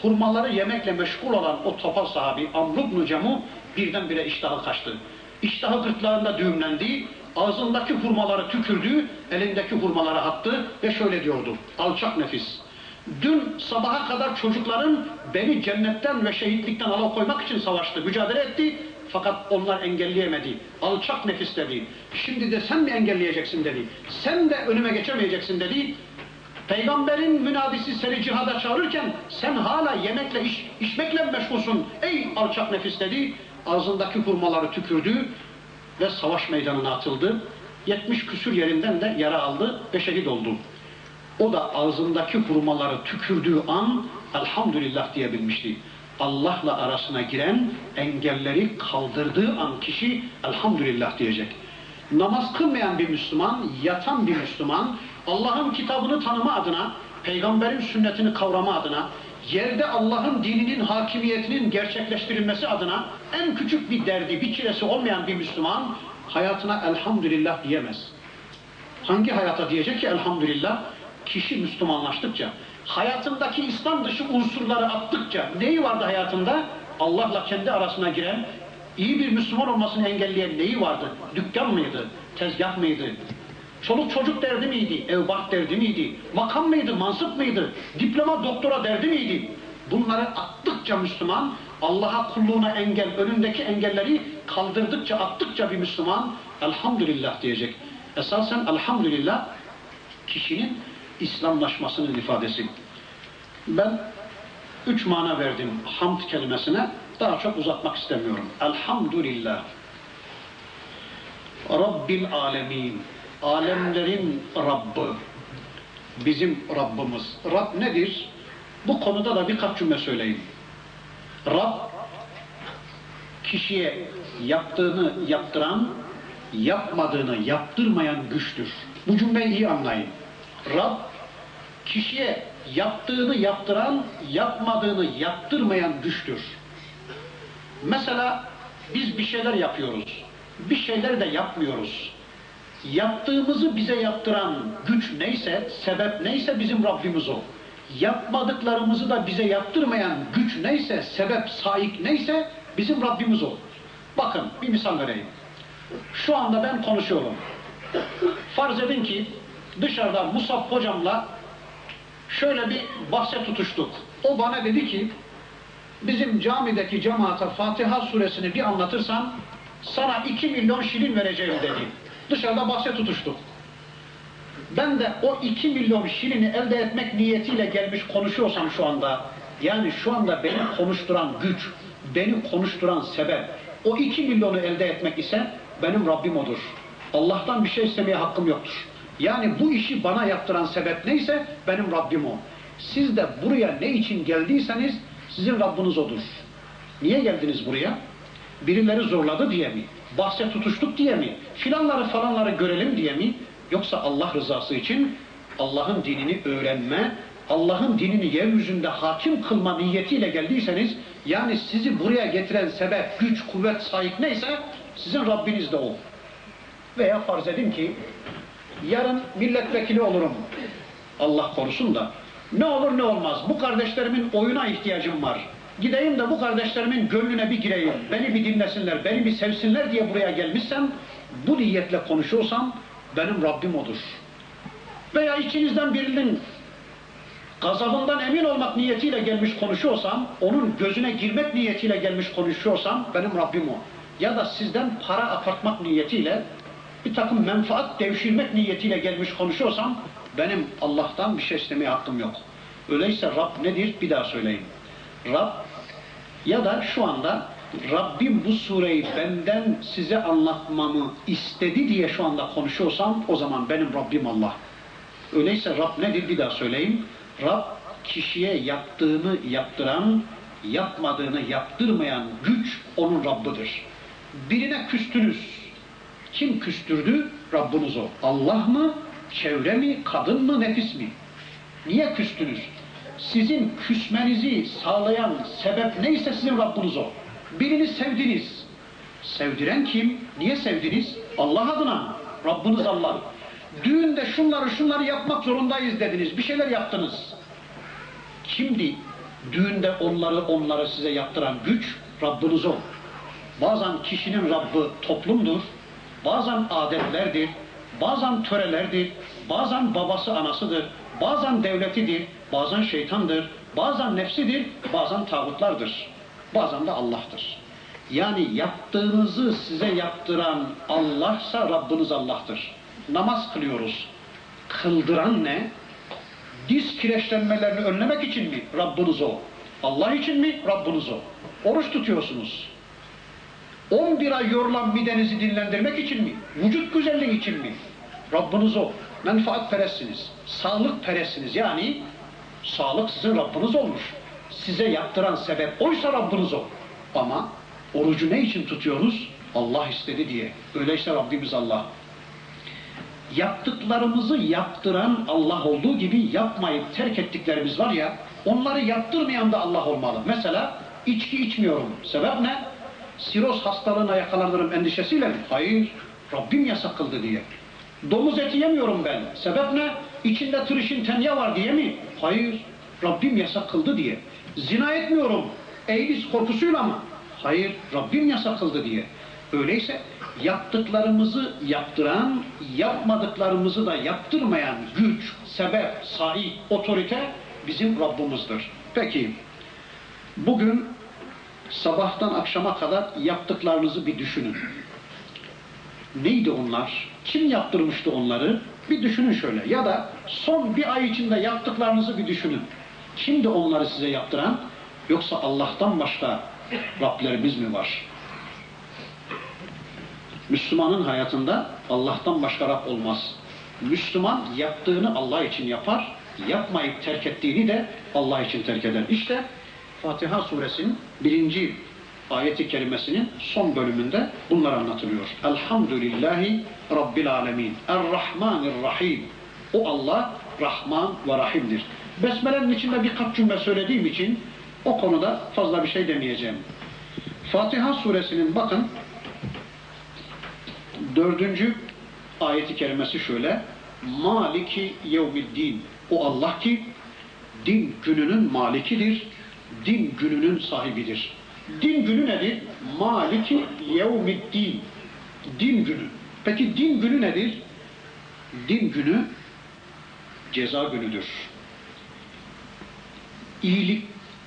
Hurmaları yemekle meşgul olan o topal sahabi Amr ibn Cemu birdenbire iştahı kaçtı. İştahı gırtlağında düğümlendi, ağzındaki hurmaları tükürdü, elindeki hurmaları attı ve şöyle diyordu, alçak nefis. Dün sabaha kadar çocukların beni cennetten ve şehitlikten alıkoymak için savaştı, mücadele etti. Fakat onlar engelleyemedi. Alçak nefis dedi. Şimdi de sen mi engelleyeceksin dedi. Sen de önüme geçemeyeceksin dedi. Peygamberin münadisi seni cihada çağırırken sen hala yemekle, iç, içmekle meşgulsun ey alçak nefis dedi. Ağzındaki hurmaları tükürdü ve savaş meydanına atıldı. yetmiş küsür yerinden de yara aldı ve şehit oldu. O da ağzındaki hurmaları tükürdüğü an elhamdülillah diyebilmişti. Allah'la arasına giren engelleri kaldırdığı an kişi elhamdülillah diyecek. Namaz kılmayan bir Müslüman, yatan bir Müslüman, Allah'ın kitabını tanıma adına, Peygamberin sünnetini kavrama adına, yerde Allah'ın dininin hakimiyetinin gerçekleştirilmesi adına en küçük bir derdi, bir çilesi olmayan bir Müslüman hayatına elhamdülillah diyemez. Hangi hayata diyecek ki elhamdülillah? Kişi Müslümanlaştıkça, hayatındaki İslam dışı unsurları attıkça, neyi vardı hayatında? Allah'la kendi arasına giren, iyi bir Müslüman olmasını engelleyen neyi vardı? Dükkan mıydı? Tezgah mıydı? Çoluk çocuk derdi miydi? Evbah derdi miydi? Makam mıydı? Mansıp mıydı? Diploma, doktora derdi miydi? Bunları attıkça Müslüman, Allah'a kulluğuna engel, önündeki engelleri kaldırdıkça, attıkça bir Müslüman elhamdülillah diyecek. Esasen elhamdülillah kişinin İslamlaşmasının ifadesi. Ben üç mana verdim hamd kelimesine, daha çok uzatmak istemiyorum. Elhamdülillah. Rabbil alemin. Alemlerin Rabbı. Bizim Rabbimiz. Rab nedir? Bu konuda da birkaç cümle söyleyeyim. Rab, kişiye yaptığını yaptıran, yapmadığını yaptırmayan güçtür. Bu cümleyi iyi anlayın. Rab, kişiye yaptığını yaptıran, yapmadığını yaptırmayan güçtür. Mesela biz bir şeyler yapıyoruz, bir şeyler de yapmıyoruz. Yaptığımızı bize yaptıran güç neyse, sebep neyse bizim Rabbimiz o. Yapmadıklarımızı da bize yaptırmayan güç neyse, sebep, saik neyse bizim Rabbimiz o. Bakın bir misal vereyim. Şu anda ben konuşuyorum. Farz edin ki dışarıda Musab hocamla şöyle bir bahse tutuştuk. O bana dedi ki, bizim camideki cemaate Fatiha suresini bir anlatırsan sana iki milyon şilin vereceğim dedi. Dışarıda bahse tutuştuk. Ben de o iki milyon şilini elde etmek niyetiyle gelmiş konuşuyorsam şu anda, yani şu anda beni konuşturan güç, beni konuşturan sebep, o iki milyonu elde etmek ise benim Rabbim odur. Allah'tan bir şey istemeye hakkım yoktur. Yani bu işi bana yaptıran sebep neyse benim Rabbim o. Siz de buraya ne için geldiyseniz sizin Rabbiniz odur. Niye geldiniz buraya? Birileri zorladı diye mi? Bahse tutuştuk diye mi? Filanları falanları görelim diye mi? Yoksa Allah rızası için Allah'ın dinini öğrenme, Allah'ın dinini yeryüzünde hakim kılma niyetiyle geldiyseniz, yani sizi buraya getiren sebep, güç, kuvvet, sahip neyse sizin Rabbiniz de o. Veya farz edin ki yarın milletvekili olurum. Allah korusun da. Ne olur ne olmaz. Bu kardeşlerimin oyuna ihtiyacım var. Gideyim de bu kardeşlerimin gönlüne bir gireyim. Beni bir dinlesinler, beni bir sevsinler diye buraya gelmişsem, bu niyetle konuşuyorsam benim Rabbim odur. Veya içinizden birinin gazabından emin olmak niyetiyle gelmiş konuşuyorsam, onun gözüne girmek niyetiyle gelmiş konuşuyorsam benim Rabbim o. Ya da sizden para apartmak niyetiyle, bir takım menfaat devşirmek niyetiyle gelmiş konuşuyorsam benim Allah'tan bir şey istemeye hakkım yok. Öyleyse Rab nedir? Bir daha söyleyeyim. Rab ya da şu anda Rabbim bu sureyi benden size anlatmamı istedi diye şu anda konuşuyorsam o zaman benim Rabbim Allah. Öyleyse Rab nedir? Bir daha söyleyeyim. Rab kişiye yaptığını yaptıran, yapmadığını yaptırmayan güç onun Rabbıdır. Birine küstünüz. Kim küstürdü? Rabbiniz o. Allah mı? Çevre mi? Kadın mı? Nefis mi? Niye küstünüz? Sizin küsmenizi sağlayan sebep neyse sizin Rabbiniz o. Birini sevdiniz. Sevdiren kim? Niye sevdiniz? Allah adına. Rabbiniz Allah. Düğünde şunları şunları yapmak zorundayız dediniz. Bir şeyler yaptınız. Kimdi? Düğünde onları onları size yaptıran güç Rabbiniz o. Bazen kişinin Rabbi toplumdur. Bazen adetlerdir. Bazen törelerdir. Bazen babası anasıdır. Bazen devletidir. Bazen şeytandır. Bazen nefsidir. Bazen tağutlardır. Bazen de Allah'tır. Yani yaptığınızı size yaptıran Allah'sa Rabbiniz Allah'tır. Namaz kılıyoruz. Kıldıran ne? Diz kireçlenmelerini önlemek için mi? Rabbiniz o. Allah için mi? Rabbiniz o. Oruç tutuyorsunuz. on bir ay yorulan midenizi dinlendirmek için mi? Vücut güzelliği için mi? Rabbiniz o. Menfaat perestsiniz. Sağlık perestsiniz. Yani sağlık sizin Rabbiniz olmuş. Size yaptıran sebep oysa Rabbiniz o. Ama orucu ne için tutuyoruz? Allah istedi diye. Öyleyse Rabbimiz Allah. Yaptıklarımızı yaptıran Allah olduğu gibi yapmayıp terk ettiklerimiz var ya, onları yaptırmayan da Allah olmalı. Mesela içki içmiyorum. Sebep ne? Siroz hastalığına yakalanırım endişesiyle mi? Hayır. Rabbim yasak kıldı diye. Domuz eti yemiyorum ben. Sebep ne? İçinde tırışın tenya var diye mi? Hayır. Rabbim yasak kıldı diye. Zina etmiyorum. Eylis korkusuyla mı? Hayır. Rabbim yasak kıldı diye. Öyleyse yaptıklarımızı yaptıran, yapmadıklarımızı da yaptırmayan güç, sebep, sahip, otorite bizim Rabbimizdir. Peki, bugün sabahtan akşama kadar yaptıklarınızı bir düşünün. Neydi onlar? Kim yaptırmıştı onları? Bir düşünün şöyle. Ya da son bir ay içinde yaptıklarınızı bir düşünün. Kimdi onları size yaptıran? Yoksa Allah'tan başka Rablerimiz mi var? Müslümanın hayatında Allah'tan başka Rab olmaz. Müslüman yaptığını Allah için yapar, yapmayıp terk ettiğini de Allah için terk eder. İşte Fatiha Suresinin birinci ayeti kerimesinin son bölümünde bunlar anlatılıyor. Elhamdülillahi Rabbil Alemin. Errahmanirrahim. O Allah Rahman ve Rahim'dir. Besmele'nin içinde birkaç cümle söylediğim için o konuda fazla bir şey demeyeceğim. Fatiha Suresinin bakın dördüncü ayeti kerimesi şöyle. Maliki yevmiddin. O Allah ki din gününün malikidir. Din gününün sahibidir. Din günü nedir? Maliki yevmiddin. Din günü. Peki din günü nedir? Din günü ceza günüdür. İyilik,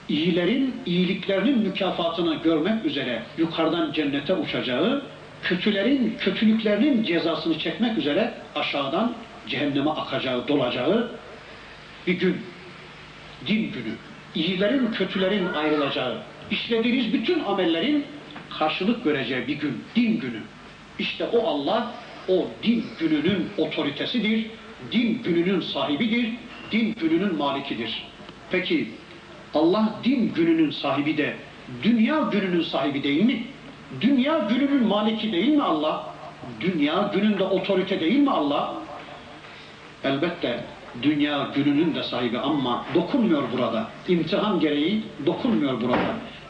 iyilerin iyiliklerinin mükafatını görmek üzere yukarıdan cennete uçacağı, kötülerin kötülüklerinin cezasını çekmek üzere aşağıdan cehenneme akacağı, dolacağı bir gün. Din günü. İyilerin, kötülerin ayrılacağı, işlediğiniz bütün amellerin karşılık göreceği bir gün, din günü. İşte o Allah, o din gününün otoritesidir, din gününün sahibidir, din gününün malikidir. Peki, Allah din gününün sahibi de, dünya gününün sahibi değil mi? Dünya gününün maliki değil mi Allah? Dünya gününde otorite değil mi Allah? Elbette. Dünya gününün de sahibi ama dokunmuyor burada. İmtihan gereği dokunmuyor burada.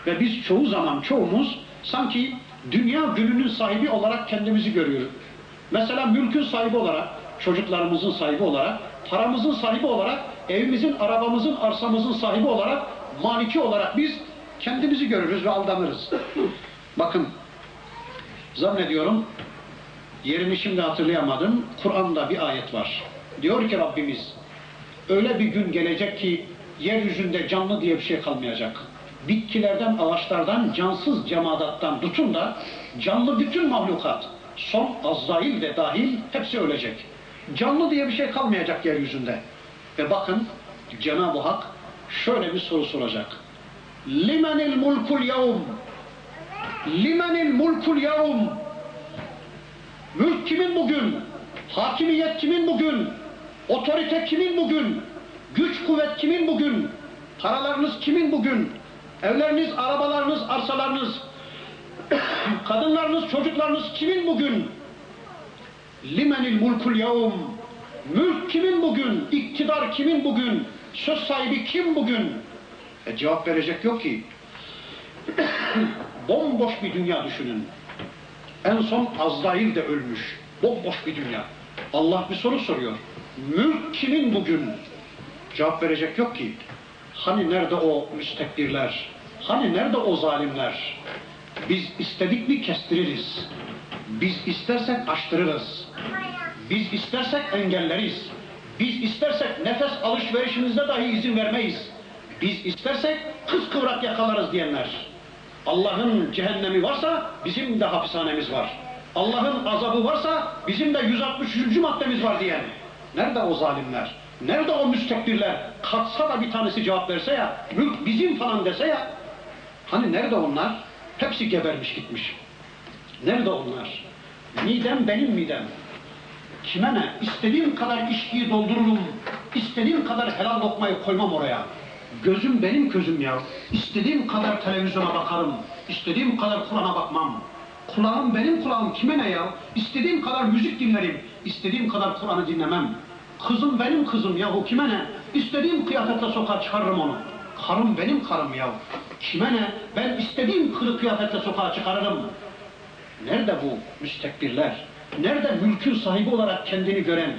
Ve biz çoğu zaman çoğumuz sanki dünya gününün sahibi olarak kendimizi görüyoruz. Mesela mülkün sahibi olarak çocuklarımızın sahibi olarak, paramızın sahibi olarak, evimizin, arabamızın, arsamızın sahibi olarak, maliki olarak biz kendimizi görürüz ve aldanırız. Bakın, zannediyorum, yerini şimdi hatırlayamadım, Kur'an'da bir ayet var. Diyor ki Rabbimiz, öyle bir gün gelecek ki yeryüzünde canlı diye bir şey kalmayacak. Bitkilerden, ağaçlardan, cansız cemadattan tutun da canlı bütün mahlukat, son Azrail de dahil hepsi ölecek. Canlı diye bir şey kalmayacak yeryüzünde. Ve bakın Cenab-ı Hak şöyle bir soru soracak. Limenil mulkul yavm, limenil mulkul yavm, mülk kimin bugün, hakimiyet kimin bugün, otorite kimin bugün, güç kuvvet kimin bugün, paralarınız kimin bugün, evleriniz, arabalarınız, arsalarınız, kadınlarınız, çocuklarınız kimin bugün? Limenil mulkul yevm, mülk kimin bugün, iktidar kimin bugün, söz sahibi kim bugün? E cevap verecek yok ki. Bomboş bir dünya düşünün. En son Azrail de ölmüş. Bomboş bir dünya. Allah bir soru soruyor. Mülk kimin bugün? Cevap verecek yok ki. Hani nerede o müstekbirler? Hani nerede o zalimler? Biz istedik mi kestiririz. Biz istersek aştırırız. Biz istersek engelleriz. Biz istersek nefes alışverişimize dahi izin vermeyiz. Biz istersek kıskıvrak yakalarız diyenler. Allah'ın cehennemi varsa bizim de hapishanemiz var. Allah'ın azabı varsa bizim de yüz altmış üçüncü maddemiz var diyen. Nerede o zalimler? Nerede o müstekbirler? Katsa da bir tanesi cevap verse ya, mülk bizim falan dese ya. Hani nerede onlar? Hepsi gebermiş gitmiş. Nerede onlar? Midem benim midem. Kime ne? İstediğim kadar içkiyi doldururum. İstediğim kadar helal lokmayı koymam oraya. Gözüm benim gözüm ya. İstediğim kadar televizyona bakarım. İstediğim kadar Kur'an'a bakmam. Kulağım benim kulağım, kime ne ya? İstediğim kadar müzik dinlerim. İstediğim kadar Kur'an'ı dinlemem. Kızım benim kızım yahu, kime ne? İstediğim kıyafetle sokağa çıkarırım onu. Karım benim karım yahu. Kime ne? Ben istediğim kırık kıyafetle sokağa çıkarırım. Nerede bu müstekbirler? Nerede mülkün sahibi olarak kendini gören?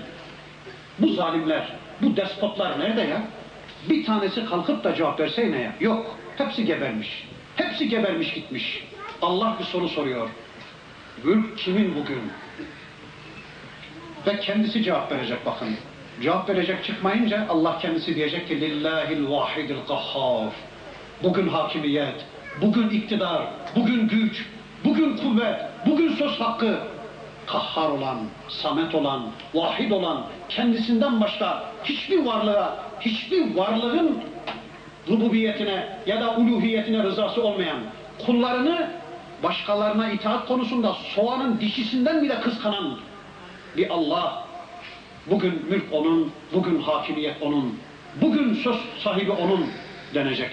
Bu zalimler, bu despotlar nerede ya? Bir tanesi kalkıp da cevap verse ne ya? Yok, hepsi gebermiş. Hepsi gebermiş gitmiş. Allah bir soru soruyor. Mülk kimin bugün? Ve kendisi cevap verecek bakın. Cevap verecek çıkmayınca Allah kendisi diyecek ki Lillahil vahidil kahhar. Bugün hakimiyet, bugün iktidar, bugün güç, bugün kuvvet, bugün söz hakkı. Kahhar olan, samet olan, vahid olan, kendisinden başka hiçbir varlığa, hiçbir varlığın rububiyetine ya da uluhiyetine rızası olmayan, kullarını başkalarına itaat konusunda soğanın dişisinden bile kıskanan bir Allah. Bugün mülk onun, bugün hakimiyet onun, bugün söz sahibi onun denecek.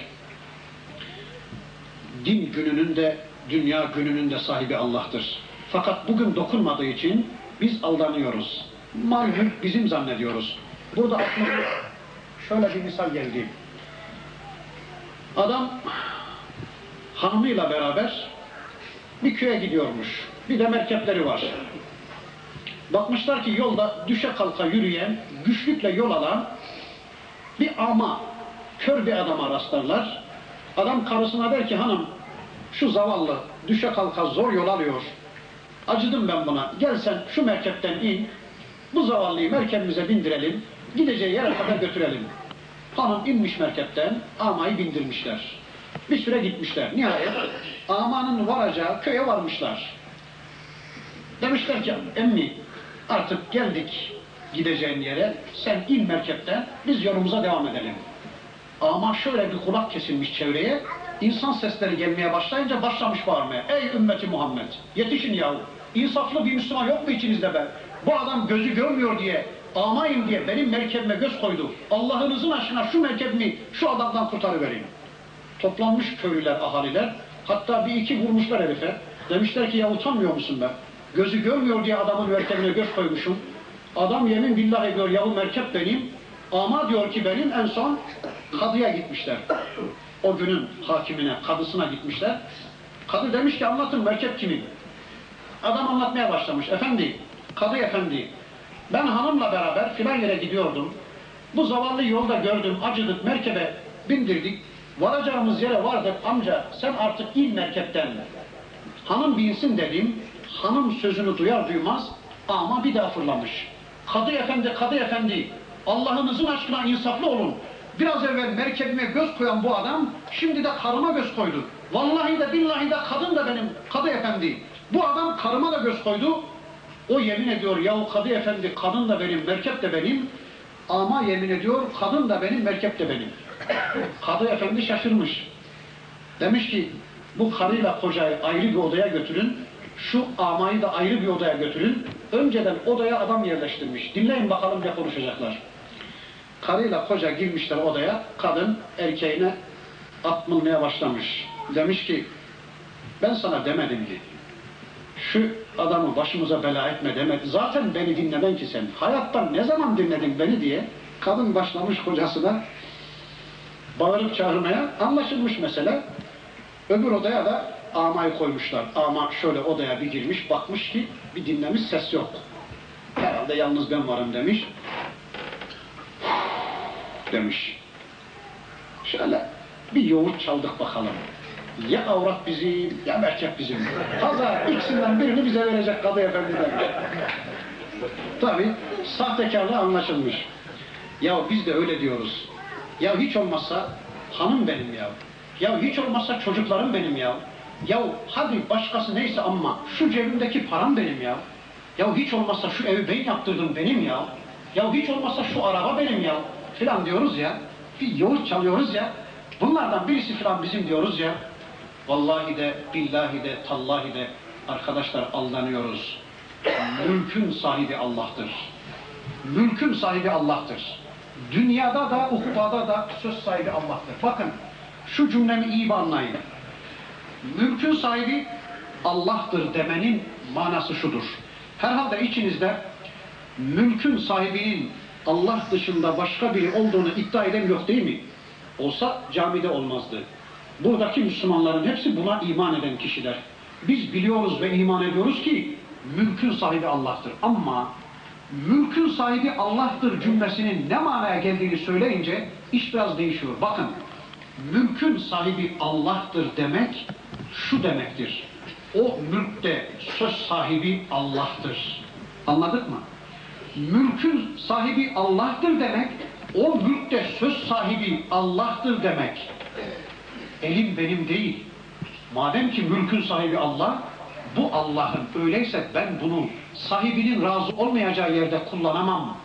Din gününün de, dünya gününün de sahibi Allah'tır. Fakat bugün dokunmadığı için biz aldanıyoruz. Mal mülk bizim zannediyoruz. Burada aklıma şöyle bir misal geldi. Adam hanımıyla beraber bir köye gidiyormuş. Bir de merkepleri var. Bakmışlar ki yolda düşe kalka yürüyen, güçlükle yol alan bir ama, kör bir adama rastlarlar. Adam karısına der ki hanım şu zavallı düşe kalka zor yol alıyor. Acıdım ben buna. Gel sen şu merkepten in. Bu zavallıyı merkebimize bindirelim. Gideceği yere kadar götürelim. Hanım inmiş merkepten, amayı bindirmişler. Bir süre gitmişler. Nihayet amanın varacağı köye varmışlar. Demişler ki emmi artık geldik gideceğin yere. Sen in merkepten, biz yolumuza devam edelim. Ama şöyle bir kulak kesilmiş çevreye. İnsan sesleri gelmeye başlayınca başlamış bağırmaya. Ey ümmeti Muhammed! Yetişin yahu! İnsaflı bir Müslüman yok mu içinizde be? Bu adam gözü görmüyor diye, amayım diye benim merkebime göz koydu. Allah'ınızın aşkına şu merkebimi şu adamdan kurtarıvereyim. Toplanmış köylüler, ahaliler. Hatta bir iki vurmuşlar herife. Demişler ki ya utanmıyor musun be? Gözü görmüyor diye adamın merkebine göz koymuşum. Adam yemin billahi diyor yahu merkep benim. Ama diyor ki benim. En son kadıya gitmişler. O günün hakimine, kadısına gitmişler. Kadı demiş ki anlatın merkep kimin? Adam anlatmaya başlamış. Efendi, kadı efendi, Ben hanımla beraber filan yere gidiyordum. Bu zavallı yolda gördüm, acıdık, merkebe bindirdik. Varacağımız yere vardık, amca sen artık in merkepten. Hanım binsin dedim, hanım sözünü duyar duymaz ama bir daha fırlamış. Kadı efendi, kadı efendi, Allah'ınızın aşkına insaflı olun. Biraz evvel merkebime göz koyan bu adam, şimdi de karıma göz koydu. Vallahi de billahi de kadın da benim, kadı efendi. Bu adam karıma da göz koydu. O yemin ediyor, yahu kadı efendi, kadın da benim, merkep de benim. Ama yemin ediyor, kadın da benim, merkep de benim. Kadı efendi şaşırmış. Demiş ki, bu karıyla kocayı ayrı bir odaya götürün, şu amayı da ayrı bir odaya götürün. Önceden odaya adam yerleştirmiş. Dinleyin bakalım ne konuşacaklar. Karıyla koca girmişler odaya, kadın erkeğine atmılmaya başlamış. Demiş ki, ben sana demedim ki, şu adamı başımıza bela etme demedim. Zaten beni dinlemedin ki sen, hayattan ne zaman dinledin beni diye kadın başlamış kocasına bağırıp çağırmaya. Anlaşılmış mesele. Öbür odaya da amayı koymuşlar. Ama şöyle odaya bir girmiş, bakmış ki bir dinlemiş, ses yok. Herhalde yalnız ben varım demiş. Demiş. Şöyle bir yoğurt çaldık bakalım. Ya avrat bizim, ya merkep bizim. Hazar ikisinden birini bize verecek kadı efendi demiş. Tabii sahtekarlığı anlaşılmış. Ya biz de öyle diyoruz. Ya hiç olmazsa hanım benim ya. Ya hiç olmazsa çocuklarım benim ya. Ya hadi başkası neyse ama şu cebimdeki param benim ya. Ya hiç olmazsa şu evi ben yaptırdım benim ya. Ya hiç olmazsa şu araba benim ya. Filan diyoruz ya, bir yoğurt çalıyoruz ya, bunlardan birisi filan bizim diyoruz ya. Vallahi de, billahi de, tallahi de arkadaşlar aldanıyoruz. Mülkün sahibi Allah'tır. Mülkün sahibi Allah'tır. Dünyada da, ukbada da söz sahibi Allah'tır. Bakın, şu cümlemi iyi anlayın. Mülkün sahibi Allah'tır demenin manası şudur. Herhalde içinizde mülkün sahibinin Allah dışında başka biri olduğunu iddia eden yok değil mi? Olsa camide olmazdı. Buradaki Müslümanların hepsi buna iman eden kişiler. Biz biliyoruz ve iman ediyoruz ki mülkün sahibi Allah'tır. Ama mülkün sahibi Allah'tır cümlesinin ne manaya geldiğini söyleyince iş biraz değişiyor. Bakın, mülkün sahibi Allah'tır demek şu demektir. O mülkte söz sahibi Allah'tır. Anladık mı? Mülkün sahibi Allah'tır demek, o mülkte söz sahibi Allah'tır demek. Elim benim değil. Madem ki mülkün sahibi Allah, bu Allah'ın. Öyleyse ben bunu sahibinin razı olmayacağı yerde kullanamam.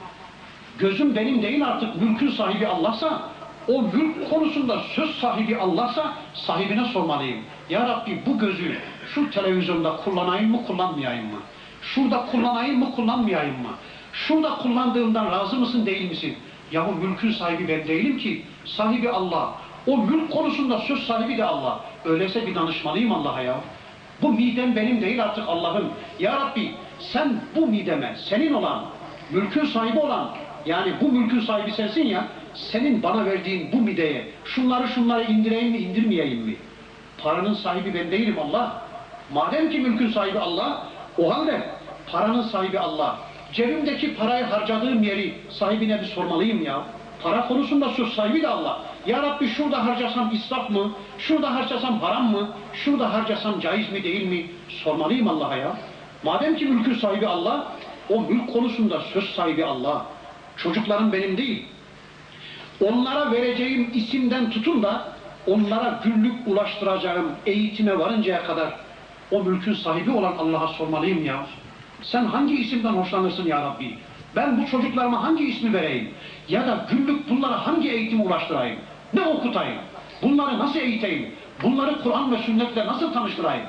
Gözüm benim değil artık, mülkün sahibi Allah'sa, o mülk konusunda söz sahibi Allah'sa sahibine sormalıyım. Ya Rabbi bu gözü şu televizyonda kullanayım mı, kullanmayayım mı? Şurada kullanayım mı, kullanmayayım mı? Şurada kullandığımdan razı mısın, değil misin? Yahu mülkün sahibi ben değilim ki. Sahibi Allah. O mülk konusunda söz sahibi de Allah. Öyleyse bir danışmalıyım Allah'a ya. Bu midem benim değil artık Allah'ım. Ya Rabbi sen bu mideme, senin olan, mülkün sahibi olan, yani bu mülkün sahibi sensin ya, senin bana verdiğin bu mideye şunları şunları indireyim mi, indirmeyeyim mi? Paranın sahibi ben değilim Allah. Madem ki mülkün sahibi Allah, o halde paranın sahibi Allah. Cebimdeki parayı harcadığım yeri sahibine bir sormalıyım ya. Para konusunda söz sahibi de Allah. Ya Rabbi şurada harcasam israf mı? Şurada harcasam haram mı? Şurada harcasam caiz mi değil mi? Sormalıyım Allah'a ya. Madem ki mülkün sahibi Allah, o mülk konusunda söz sahibi Allah. Çocuklarım benim değil. Onlara vereceğim isimden tutun da onlara günlük ulaştıracağım eğitime varıncaya kadar o mülkün sahibi olan Allah'a sormalıyım ya. Sen hangi isimden hoşlanırsın ya Rabbi? Ben bu çocuklarıma hangi ismi vereyim? Ya da günlük bunlara hangi eğitimi ulaştırayım? Ne okutayım? Bunları nasıl eğiteyim? Bunları Kur'an ve sünnetle nasıl tanıştırayım?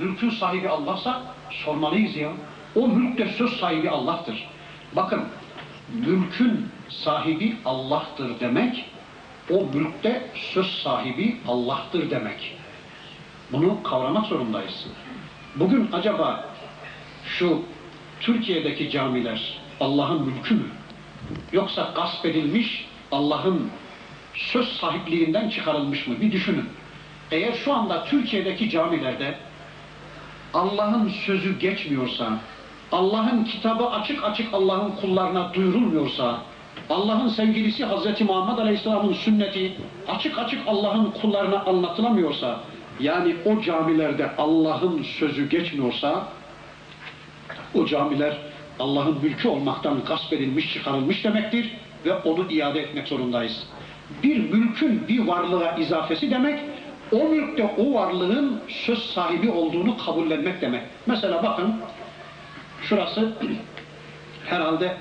Mülkün sahibi Allah'sa sormalıyız ya. O mülkte söz sahibi Allah'tır. Bakın, mülkün sahibi Allah'tır demek, o mülkte söz sahibi Allah'tır demek. Bunu kavramak zorundayız. Bugün acaba şu Türkiye'deki camiler Allah'ın mülkü mü? Yoksa gasp edilmiş, Allah'ın söz sahipliğinden çıkarılmış mı? Bir düşünün. Eğer şu anda Türkiye'deki camilerde Allah'ın sözü geçmiyorsa, Allah'ın kitabı açık açık Allah'ın kullarına duyurulmuyorsa, Allah'ın sevgilisi Hz. Muhammed Aleyhisselam'ın sünneti açık açık Allah'ın kullarına anlatılamıyorsa, yani o camilerde Allah'ın sözü geçmiyorsa, o camiler Allah'ın mülkü olmaktan gasp edilmiş, çıkarılmış demektir ve onu iade etmek zorundayız. Bir mülkün bir varlığa izafesi demek, o mülkte o varlığın söz sahibi olduğunu kabullenmek demek. Mesela bakın, şurası herhalde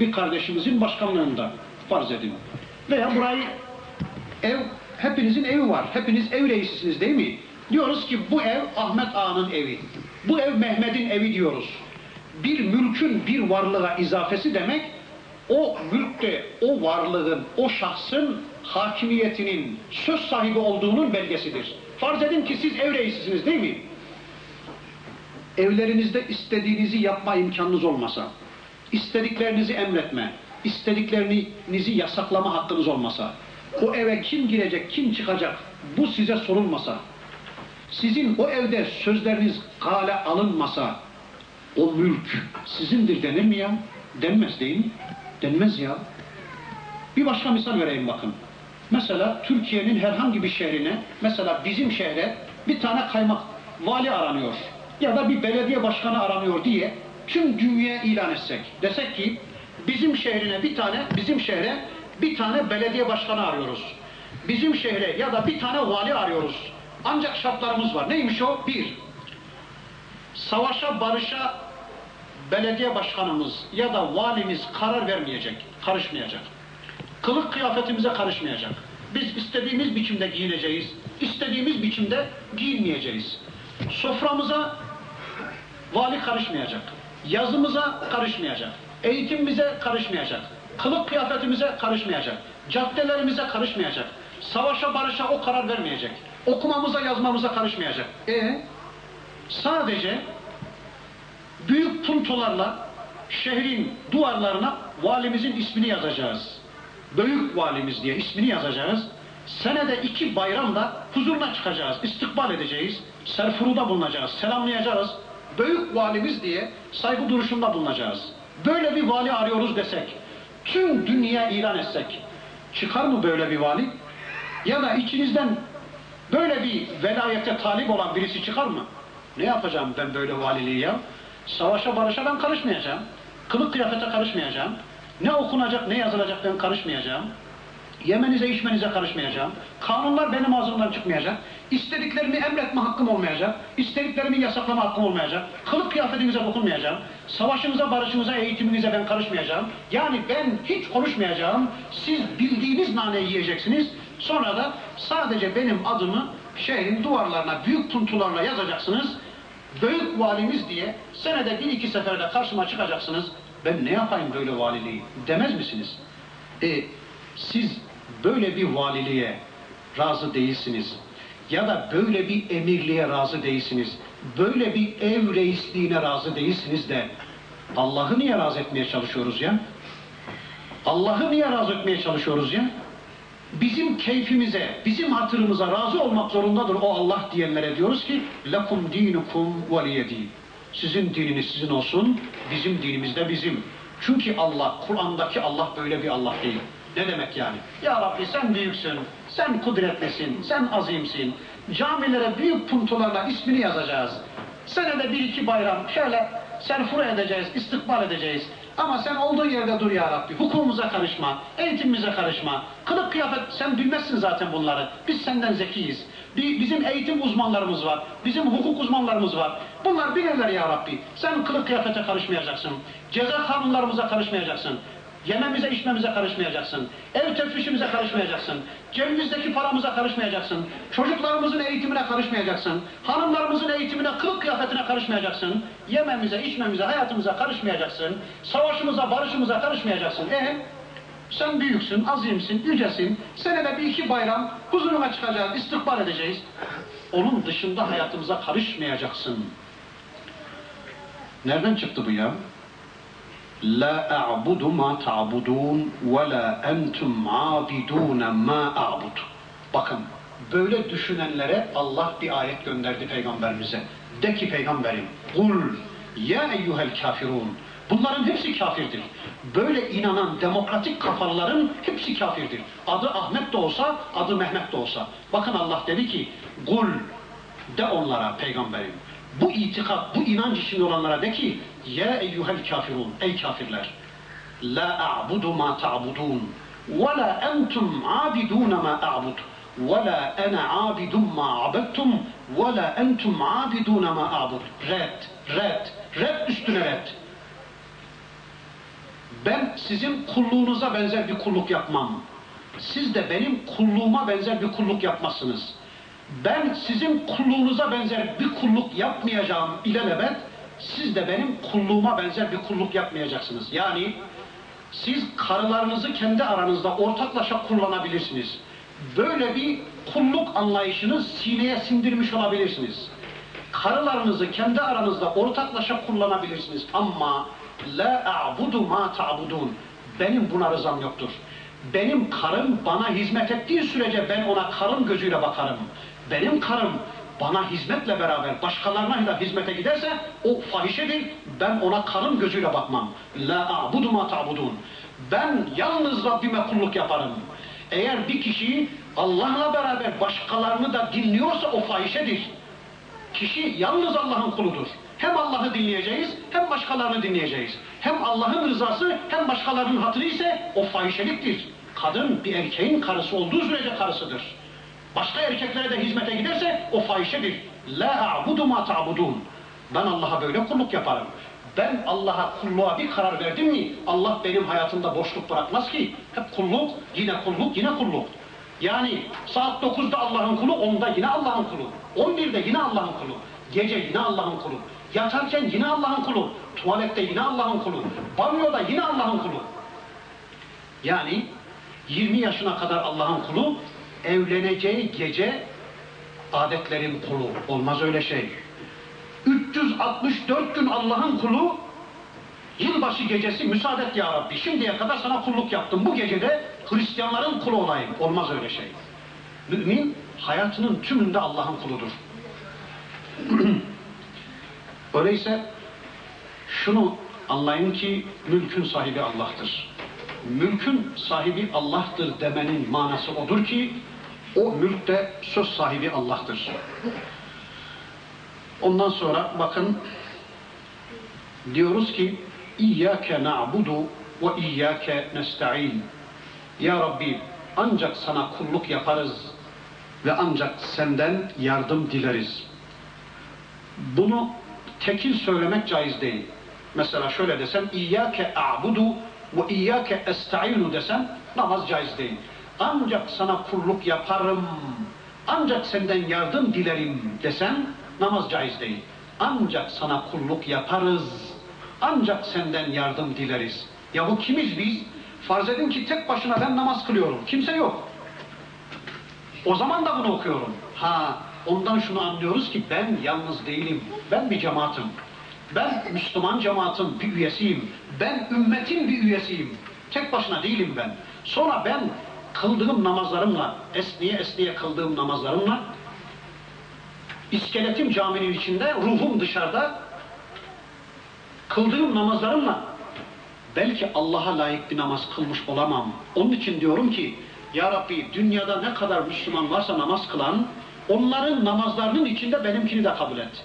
bir kardeşimizin başkanlığında farz edin. Veya burayı ev, hepinizin evi var, hepiniz ev reisisiniz değil mi? Diyoruz ki bu ev Ahmet Ağa'nın evi, bu ev Mehmet'in evi diyoruz. Bir mülkün bir varlığa izafesi demek, o mülkte o varlığın, o şahsın hakimiyetinin, söz sahibi olduğunun belgesidir. Farz edin ki siz ev reisisiniz değil mi? Evlerinizde istediğinizi yapma imkanınız olmasa, istediklerinizi emretme, istediklerinizi yasaklama hakkınız olmasa, o eve kim girecek, kim çıkacak, bu size sorulmasa, sizin o evde sözleriniz kale alınmasa, o mülk sizindir denir mi ya? Denmez değil mi? Denmez ya. Bir başka misal vereyim bakın. Mesela Türkiye'nin herhangi bir şehrine, mesela bizim şehre bir tane kaymak vali aranıyor ya da bir belediye başkanı aranıyor diye tüm dünyaya ilan etsek, desek ki bizim şehrine bir tane, bizim şehre bir tane belediye başkanı arıyoruz. Bizim şehre ya da bir tane vali arıyoruz. Ancak şartlarımız var. Neymiş o? Bir, savaşa, barışa belediye başkanımız ya da valimiz karar vermeyecek, karışmayacak. Kılık kıyafetimize karışmayacak. Biz istediğimiz biçimde giyineceğiz, istediğimiz biçimde giyinmeyeceğiz. Soframıza vali karışmayacak, yazımıza karışmayacak, eğitimimize karışmayacak, kılık kıyafetimize karışmayacak, caddelerimize karışmayacak, savaşa barışa o karar vermeyecek, okumamıza yazmamıza karışmayacak. E sadece büyük puntolarla şehrin duvarlarına valimizin ismini yazacağız. Büyük valimiz diye ismini yazacağız. Senede iki bayramda huzuruna çıkacağız, istikbal edeceğiz, serfuruda bulunacağız, selamlayacağız. Büyük valimiz diye saygı duruşunda bulunacağız. Böyle bir vali arıyoruz desek, tüm dünyaya ilan etsek, çıkar mı böyle bir vali? Ya da içinizden böyle bir velayete talip olan birisi çıkar mı? Ne yapacağım ben böyle valiliği ya? Savaşa barışa ben karışmayacağım, kılık kıyafete karışmayacağım, ne okunacak ne yazılacak ben karışmayacağım, yemenize içmenize karışmayacağım, kanunlar benim ağzımdan çıkmayacak, istediklerimi emretme hakkım olmayacak, istediklerimi yasaklama hakkım olmayacak, kılık kıyafetinize dokunmayacağım, savaşınıza barışınıza eğitiminize ben karışmayacağım, yani ben hiç konuşmayacağım, siz bildiğiniz naneyi yiyeceksiniz, sonra da sadece benim adımı şehrin duvarlarına büyük puntularla yazacaksınız, büyük valimiz diye senede bir iki seferde karşıma çıkacaksınız. Ben ne yapayım böyle valiliği demez misiniz? E, siz böyle bir valiliğe razı değilsiniz. Ya da böyle bir emirliğe razı değilsiniz. Böyle bir ev reisliğine razı değilsiniz de Allah'ı niye razı etmeye çalışıyoruz ya? Allah'ı niye razı etmeye çalışıyoruz ya? Bizim keyfimize, bizim hatırımıza razı olmak zorundadır o Allah diyenlere diyoruz ki لَكُمْ دِينُكُمْ وَلِيَ دِينُ. Sizin dininiz sizin olsun, bizim dinimiz de bizim. Çünkü Allah, Kur'an'daki Allah böyle bir Allah değil. Ne demek yani? Ya Rabbi sen büyüksün, sen kudretlisin, sen azimsin. Camilere büyük puntolarla ismini yazacağız. Senede bir iki bayram şöyle serfura edeceğiz, istikbal edeceğiz. Ama sen olduğun yerde dur ya Rabbi, hukukumuza karışma, eğitimimize karışma, kılık kıyafet, sen bilmezsin zaten bunları, biz senden zekiyiz, bizim eğitim uzmanlarımız var, bizim hukuk uzmanlarımız var, bunlar bilirler ya Rabbi, sen kılık kıyafete karışmayacaksın, ceza kanunlarımıza karışmayacaksın, yememize içmemize karışmayacaksın, ev tefrişimize karışmayacaksın, cebimizdeki paramıza karışmayacaksın, çocuklarımızın eğitimine karışmayacaksın, hanımlarımızın eğitimine, kılık kıyafetine karışmayacaksın, yememize, içmemize, hayatımıza karışmayacaksın, savaşımıza, barışımıza karışmayacaksın. E sen büyüksün, azimsin, yücesin, senede bir iki bayram huzuruna çıkacağız, istikbal edeceğiz, onun dışında hayatımıza karışmayacaksın. Nereden çıktı bu ya? La a'budu ma ta'budun ve la entum abidun ma a'bud. Bakın böyle düşünenlere Allah bir ayet gönderdi peygamberimize. De ki peygamberim, kul Ya eyyuhel kafirun. Bunların hepsi kafirdir. Böyle inanan demokratik kafalıların hepsi kafirdir. Adı Ahmet de olsa, adı Mehmet de olsa. Bakın Allah dedi ki, kul de onlara peygamberim. Bu itikat, bu inanç içinde olanlara de ki, ya eyyuhel kafirun, ey kafirler. La a'budu ma ta'budun. Ve la entum abidune ma a'bud. Ve la ene abidum ma abettum. Ve la entum abidune ma a'bud. Red, red, red üstüne red. Ben sizin kulluğunuza benzer bir kulluk yapmam. Siz de benim kulluğuma benzer bir kulluk yapmazsınız. Ben sizin kulluğunuza benzer bir kulluk yapmayacağım ilelebet. Siz de benim kulluğuma benzer bir kulluk yapmayacaksınız. Yani siz karılarınızı kendi aranızda ortaklaşa kullanabilirsiniz. Böyle bir kulluk anlayışını sineye sindirmiş olabilirsiniz. Karılarınızı kendi aranızda ortaklaşa kullanabilirsiniz ama la a'budu ma ta'budun. Benim buna rızam yoktur. Benim karım bana hizmet ettiği sürece ben ona karım gözüyle bakarım. Benim karım bana hizmetle beraber başkalarına da hizmete giderse o fahişedir. Ben ona karım gözüyle bakmam. La a'budu ma ta'budun. Ben yalnız Rabbime kulluk yaparım. Eğer bir kişi Allah'la beraber başkalarını da dinliyorsa o fahişedir. Kişi yalnız Allah'ın kuludur. Hem Allah'ı dinleyeceğiz, hem başkalarını dinleyeceğiz. Hem Allah'ın rızası, hem başkalarının hatırı ise o fahişeliktir. Kadın bir erkeğin karısı olduğu sürece karısıdır. Başka erkeklere de hizmete giderse o fahişedir. La a'budu ma ta'budun. Ben Allah'a böyle kulluk yaparım. Ben Allah'a kulluğa bir karar verdim mi, Allah benim hayatımda boşluk bırakmaz ki. Hep kulluk, yine kulluk, yine kulluk. Yani saat dokuzda Allah'ın kulu, onda yine Allah'ın kulu. on birde yine Allah'ın kulu. Gece yine Allah'ın kulu. Yatarken yine Allah'ın kulu. Tuvalette yine Allah'ın kulu. Banyoda yine Allah'ın kulu. Yani yirmi yaşına kadar Allah'ın kulu, evleneceği gece adetlerin kulu. Olmaz öyle şey. üç yüz altmış dört gün Allah'ın kulu, yılbaşı gecesi müsaade et ya Rabbi, şimdiye kadar sana kulluk yaptım, bu gecede Hristiyanların kulu olayım. Olmaz öyle şey. Mümin hayatının tümünde Allah'ın kuludur. Öyleyse şunu anlayın ki mülkün sahibi Allah'tır. Mülkün sahibi Allah'tır demenin manası odur ki o mülkte söz sahibi Allah'tır. Ondan sonra bakın diyoruz ki İyyâke na'budu ve iyyâke nesta'in. Ya Rabbi, ancak sana kulluk yaparız ve ancak senden yardım dileriz. Bunu tekil söylemek caiz değil. Mesela şöyle desem İyyâke a'budu ve iyyâke esta'inu desem namaz caiz değil. Ancak sana kulluk yaparım, ancak senden yardım dilerim desem namaz caiz değil. Ancak sana kulluk yaparız, ancak senden yardım dileriz. Ya bu kimiz biz? Farz edin ki tek başına ben namaz kılıyorum. Kimse yok. O zaman da bunu okuyorum. Ha, ondan şunu anlıyoruz ki ben yalnız değilim. Ben bir cemaatim. Ben Müslüman cemaatin bir üyesiyim. Ben ümmetin bir üyesiyim. Tek başına değilim ben. Sonra ben kıldığım namazlarımla, esniye esniye kıldığım namazlarımla, iskeletim caminin içinde, ruhum dışarıda, kıldığım namazlarımla belki Allah'a layık bir namaz kılmış olamam. Onun için diyorum ki, ya Rabbi, dünyada ne kadar Müslüman varsa namaz kılan, onların namazlarının içinde benimkini de kabul et.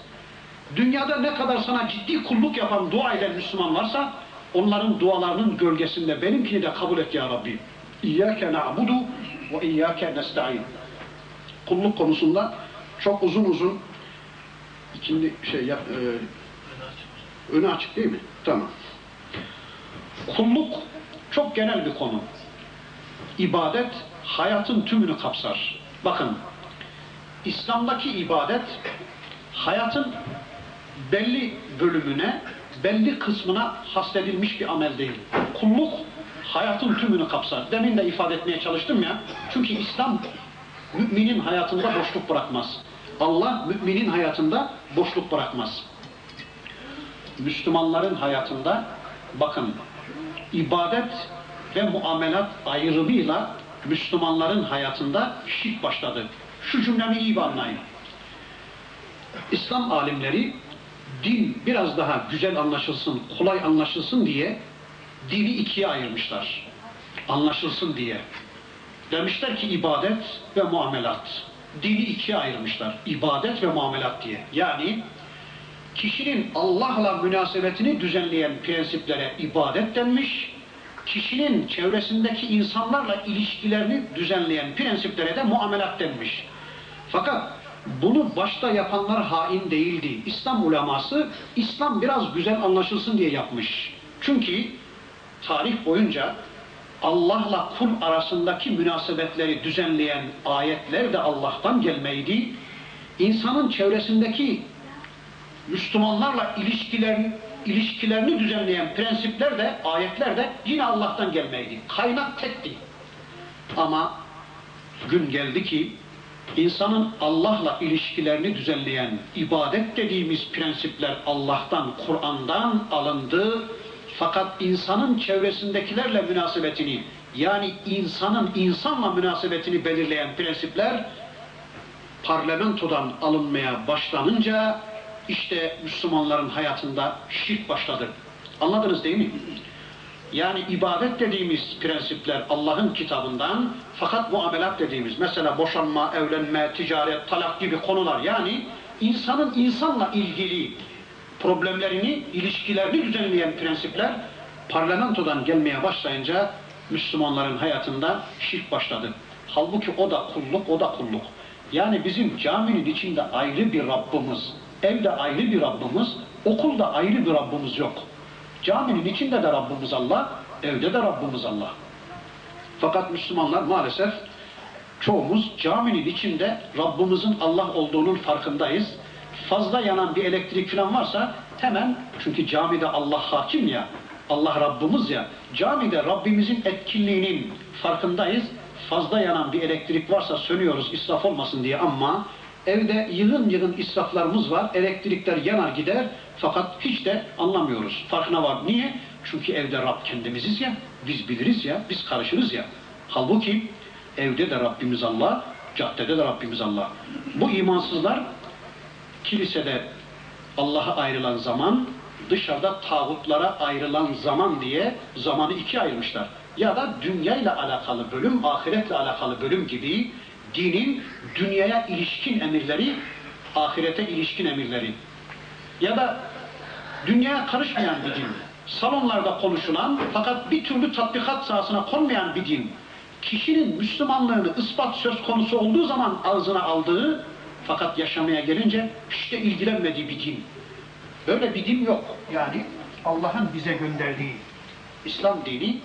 Dünyada ne kadar sana ciddi kulluk yapan, dua eden Müslüman varsa, onların dualarının gölgesinde benimkini de kabul et ya Rabbi. İyyâke na'budu ve iyyâke nesta'in. Kulluk konusunda çok uzun uzun ikindi şey yap, e, önü açık değil mi? Tamam. Kulluk çok genel bir konu. İbadet hayatın tümünü kapsar. Bakın, İslam'daki ibadet hayatın belli bölümüne, belli kısmına hasredilmiş bir amel değil. Kulluk hayatın tümünü kapsar. Demin de ifade etmeye çalıştım ya. Çünkü İslam müminin hayatında boşluk bırakmaz. Allah müminin hayatında boşluk bırakmaz. Müslümanların hayatında bakın, ibadet ve muamelat ayrımıyla Müslümanların hayatında şirk başladı. Şu cümlemi iyi anlayın. İslam alimleri din biraz daha güzel anlaşılsın, kolay anlaşılsın diye dini ikiye ayırmışlar. Anlaşılsın diye. Demişler ki ibadet ve muamelat. Dini ikiye ayırmışlar. İbadet ve muamelat diye. Yani kişinin Allah'la münasebetini düzenleyen prensiplere ibadet denmiş, kişinin çevresindeki insanlarla ilişkilerini düzenleyen prensiplere de muamelat denmiş. Fakat bunu başta yapanlar hain değildi. İslam uleması, İslam biraz güzel anlaşılsın diye yapmış. Çünkü tarih boyunca Allah'la kul arasındaki münasebetleri düzenleyen ayetler de Allah'tan gelmeydi. İnsanın çevresindeki Müslümanlarla ilişkilerini, ilişkilerini düzenleyen prensipler de, ayetler de yine Allah'tan gelmeydi. Kaynak tekti. Ama gün geldi ki insanın Allah'la ilişkilerini düzenleyen ibadet dediğimiz prensipler Allah'tan, Kur'an'dan alındı. Fakat insanın çevresindekilerle münasebetini, yani insanın insanla münasebetini belirleyen prensipler parlamentodan alınmaya başlanınca işte Müslümanların hayatında şirk başladı. Anladınız değil mi? Yani ibadet dediğimiz prensipler Allah'ın kitabından, fakat muamelat dediğimiz, mesela boşanma, evlenme, ticaret, talak gibi konular, yani insanın insanla ilgili problemlerini, ilişkilerini düzenleyen prensipler parlamentodan gelmeye başlayınca Müslümanların hayatında şirk başladı. Halbuki o da kulluk, o da kulluk. Yani bizim caminin içinde ayrı bir Rabbimiz, evde ayrı bir Rabbimiz, okulda ayrı bir Rabbimiz yok. Caminin içinde de Rabbimiz Allah, evde de Rabbimiz Allah. Fakat Müslümanlar maalesef çoğumuz caminin içinde Rabbimizin Allah olduğunun farkındayız. Fazla yanan bir elektrik falan varsa hemen, çünkü camide Allah hakim ya, Allah Rabbimiz ya, camide Rabbimizin etkinliğinin farkındayız. Fazla yanan bir elektrik varsa sönüyoruz israf olmasın diye, ama evde yığın yığın israflarımız var, elektrikler yanar gider fakat hiç de anlamıyoruz, farkına var. Niye? Çünkü evde Rab kendimiziz ya, biz biliriz ya, biz karışırız ya. Halbuki evde de Rabbimiz Allah, caddede de Rabbimiz Allah. Bu imansızlar kilisede Allah'a ayrılan zaman, dışarıda tağutlara ayrılan zaman diye zamanı ikiye ayırmışlar. Ya da dünyayla alakalı bölüm, ahiretle alakalı bölüm gibi dinin dünyaya ilişkin emirleri, ahirete ilişkin emirleri. Ya da dünyaya karışmayan bir din, salonlarda konuşulan fakat bir türlü tatbikat sahasına konmayan bir din. Kişinin Müslümanlığını ispat söz konusu olduğu zaman ağzına aldığı, fakat yaşamaya gelince hiç de ilgilenmediği bir din. Böyle bir din yok. Yani Allah'ın bize gönderdiği İslam dini,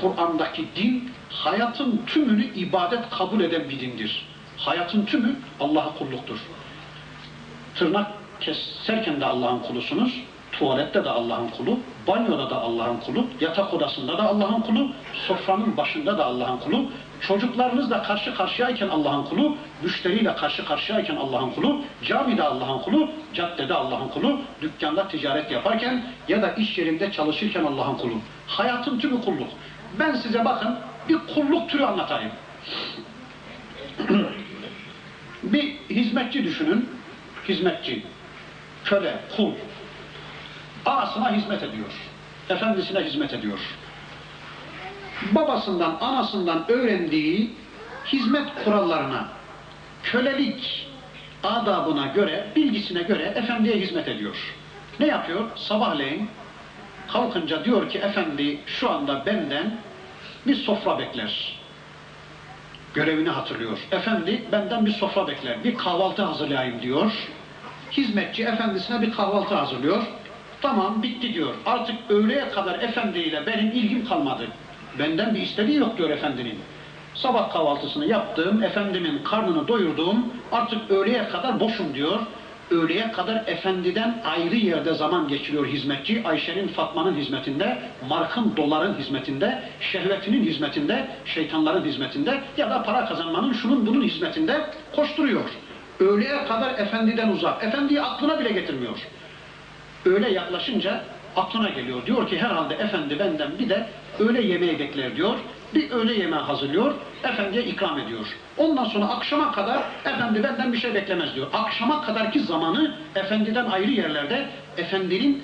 Kur'an'daki din, hayatın tümünü ibadet kabul eden bir dindir. Hayatın tümü Allah'a kulluktur. Tırnak keserken de Allah'ın kulusunuz, tuvalette de Allah'ın kulu, banyoda da Allah'ın kulu, yatak odasında da Allah'ın kulu, sofranın başında da Allah'ın kulu, çocuklarınızla karşı karşıyayken Allah'ın kulu, müşteriyle karşı karşıyayken Allah'ın kulu, camide Allah'ın kulu, caddede Allah'ın kulu, dükkanda ticaret yaparken ya da iş yerinde çalışırken Allah'ın kulu. Hayatın tümü kulluk. Ben size bakın bir kulluk türü anlatayım. Bir hizmetçi düşünün, hizmetçi, köle, kul. Ağasına hizmet ediyor, efendisine hizmet ediyor. Babasından, anasından öğrendiği hizmet kurallarına, kölelik adabına göre, bilgisine göre efendiye hizmet ediyor. Ne yapıyor? Sabahleyin kalkınca diyor ki efendi şu anda benden bir sofra bekler. Görevini hatırlıyor. Efendi benden bir sofra bekler, bir kahvaltı hazırlayayım diyor. Hizmetçi efendisine bir kahvaltı hazırlıyor. Tamam bitti diyor. Artık öğleye kadar efendiyle benim ilgim kalmadı. Benden bir istediği yok diyor efendinin. Sabah kahvaltısını yaptım, efendimin karnını doyurdum, artık öğleye kadar boşum diyor. Öğleye kadar efendiden ayrı yerde zaman geçiriyor hizmetçi. Ayşe'nin, Fatma'nın hizmetinde, markın, doların hizmetinde, şehvetinin hizmetinde, şeytanların hizmetinde ya da para kazanmanın şunun bunun hizmetinde koşturuyor. Öğleye kadar efendiden uzak, efendiyi aklına bile getirmiyor. Öğle yaklaşınca aklına geliyor. Diyor ki herhalde efendi benden bir de öğle yemeği bekler diyor. Bir öğle yemeği hazırlıyor. Efendiye ikram ediyor. Ondan sonra akşama kadar efendi benden bir şey beklemez diyor. Akşama kadarki zamanı efendiden ayrı yerlerde Efendinin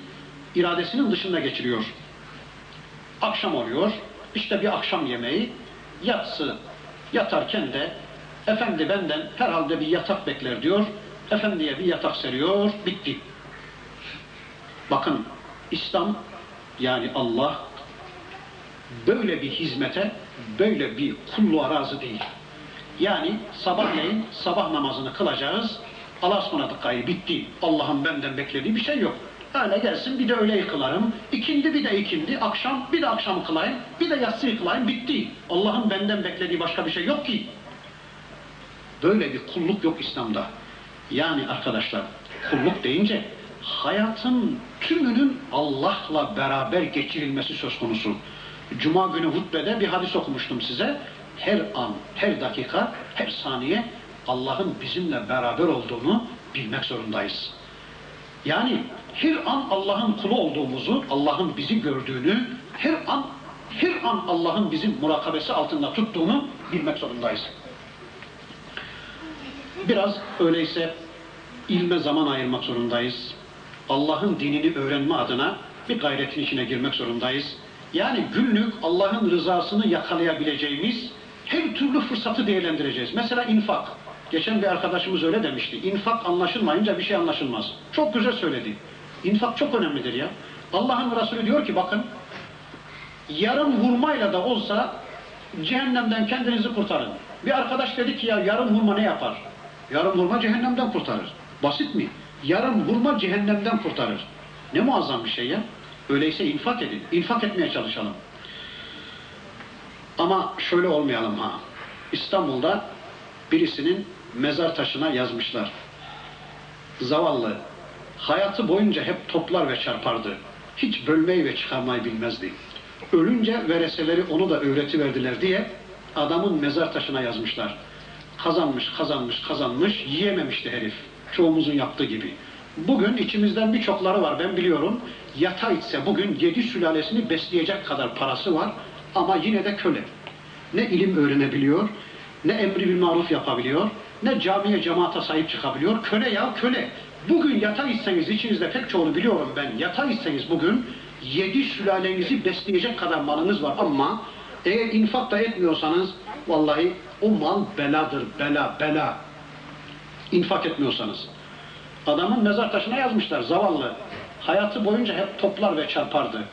iradesinin dışında geçiriyor. Akşam oluyor, işte bir akşam yemeği, yatsı yatarken de efendi benden herhalde bir yatak bekler diyor, efendiye bir yatak seriyor, bitti. Bakın, İslam yani Allah böyle bir hizmete, böyle bir kulluğa razı değil. Yani sabahleyin sabah namazını kılacağız, Allah'a ısmarladık gayrı, bitti. Allah'ın benden beklediği bir şey yok. Öyle gelsin, bir de öğleyi kılarım, ikindi bir de ikindi, akşam bir de akşamı kılayım, bir de yatsıyı kılayım, bitti. Allah'ın benden beklediği başka bir şey yok ki. Böyle bir kulluk yok İslam'da. Yani arkadaşlar, kulluk deyince hayatın tümünün Allah'la beraber geçirilmesi söz konusu. Cuma günü hutbede bir hadis okumuştum size. Her an, her dakika, her saniye Allah'ın bizimle beraber olduğunu bilmek zorundayız. Yani her an Allah'ın kulu olduğumuzu, Allah'ın bizi gördüğünü, her an her an Allah'ın bizi murakabesi altında tuttuğunu bilmek zorundayız. Biraz öyleyse ilme zaman ayırmak zorundayız. Allah'ın dinini öğrenme adına bir gayretin içine girmek zorundayız. Yani günlük Allah'ın rızasını yakalayabileceğimiz her türlü fırsatı değerlendireceğiz. Mesela infak. Geçen bir arkadaşımız öyle demişti. İnfak anlaşılmayınca bir şey anlaşılmaz. Çok güzel söyledi. İnfak çok önemlidir ya. Allah'ın Resulü diyor ki bakın, yarım hurmayla da olsa cehennemden kendinizi kurtarın. Bir arkadaş dedi ki ya yarım hurma ne yapar? Yarım hurma cehennemden kurtarır. Basit mi? Yarım hurma cehennemden kurtarır. Ne muazzam bir şey ya. Öyleyse infak edin. İnfak etmeye çalışalım. Ama şöyle olmayalım ha. İstanbul'da birisinin mezar taşına yazmışlar. Zavallı, hayatı boyunca hep toplar ve çarpardı. Hiç bölmeyi ve çıkarmayı bilmezdi. Ölünce vereseleri onu da öğretiverdiler diye adamın mezar taşına yazmışlar. Kazanmış, kazanmış, kazanmış, yiyememişti herif. Çoğumuzun yaptığı gibi. Bugün içimizden birçokları var, ben biliyorum. Yata içse bugün yedi sülalesini besleyecek kadar parası var ama yine de köle. Ne ilim öğrenebiliyor, ne emri bil maruf yapabiliyor, ne camiye cemaate sahip çıkabiliyor. Köle ya köle. Bugün yata içseniz, içinizde pek çoğunu biliyorum ben, yata içseniz bugün yedi sülalenizi besleyecek kadar malınız var ama eğer infak da etmiyorsanız vallahi o mal beladır, bela, bela. İnfak etmiyorsanız. Adamın mezar taşına yazmışlar, zavallı. Hayatı boyunca hep toplar ve çarpardı.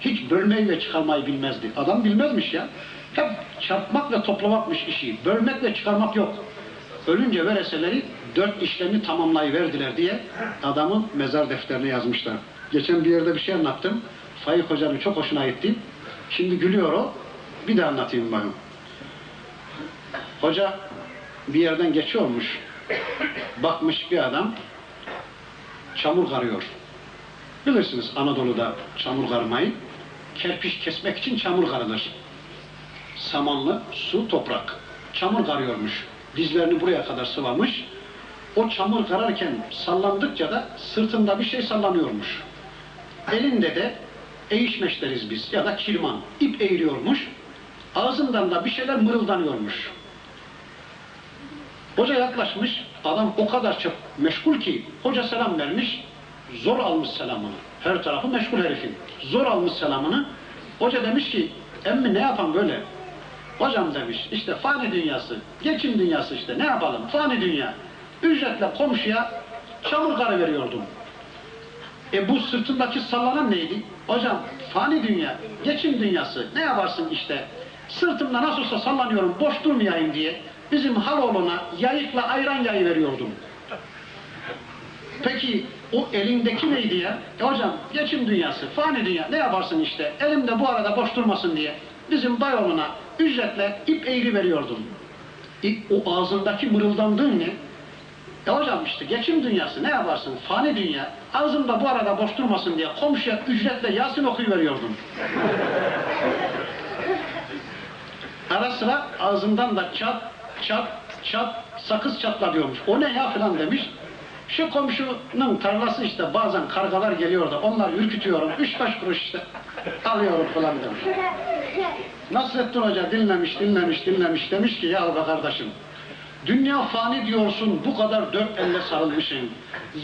Hiç bölmeyi ve çıkarmayı bilmezdi. Adam bilmezmiş ya. Hep çarpmak ve toplamakmış işi. Bölmek ve çıkarmak yok. Ölünce vereseleri dört işlemi tamamlayıverdiler diye adamın mezar defterine yazmışlar. Geçen bir yerde bir şey anlattım. Faik Hoca'nın çok hoşuna gitti. Şimdi gülüyor o. Bir de anlatayım bana. Hoca bir yerden geçiyormuş. Bakmış bir adam çamur karıyor. Bilirsiniz Anadolu'da çamur karmayı. Kerpiç kesmek için çamur karılır. Samanlı, su, toprak. Çamur karıyormuş. Dizlerini buraya kadar sıvamış. O çamur kararken sallandıkça da sırtında bir şey sallanıyormuş. Elinde de eğişmeş deriz biz ya da kirman. İp eğiliyormuş. Ağzından da bir şeyler mırıldanıyormuş. Hoca yaklaşmış. Adam o kadar çok meşgul ki hoca selam vermiş. Zor almış selamını. Her tarafı meşgul herifin. Zor almış selamını. Hoca demiş ki emmi ne yapan böyle? Hocam demiş işte fani dünyası, geçim dünyası işte ne yapalım? Fani dünya. Ücretle komşuya çamur karı veriyordum. E bu sırtındaki sallanan neydi? Hocam fani dünya, geçim dünyası ne yaparsın işte? Sırtımda nasıl olsa sallanıyorum boş durmayayım diye bizim haloğluna yayıkla ayran yayı veriyordum. Peki o elindeki neydi ya? E hocam geçim dünyası, fani dünya ne yaparsın işte? Elimde bu arada boş durmasın diye bizim bayoğluna ücretle ip eğri veriyordum. E, o ağzındaki mırıldandığın ne? E hocam işte geçim dünyası ne yaparsın? Fani dünya ağzımda bu arada boş durmasın diye komşuya ücretle Yasin okuyuveriyordum. Ara sıra ağzımdan da çat çat çat sakız çatla diyormuş. O ne ya filan demiş. Şu komşunun tarlası işte bazen kargalar geliyor da onları ürkütüyorum. Üç beş kuruş işte alıyorum falan demiş. Nasrettin Hoca dinlemiş dinlemiş dinlemiş demiş ki ya be kardeşim Dünya fani diyorsun, bu kadar dört elle sarılmışsın.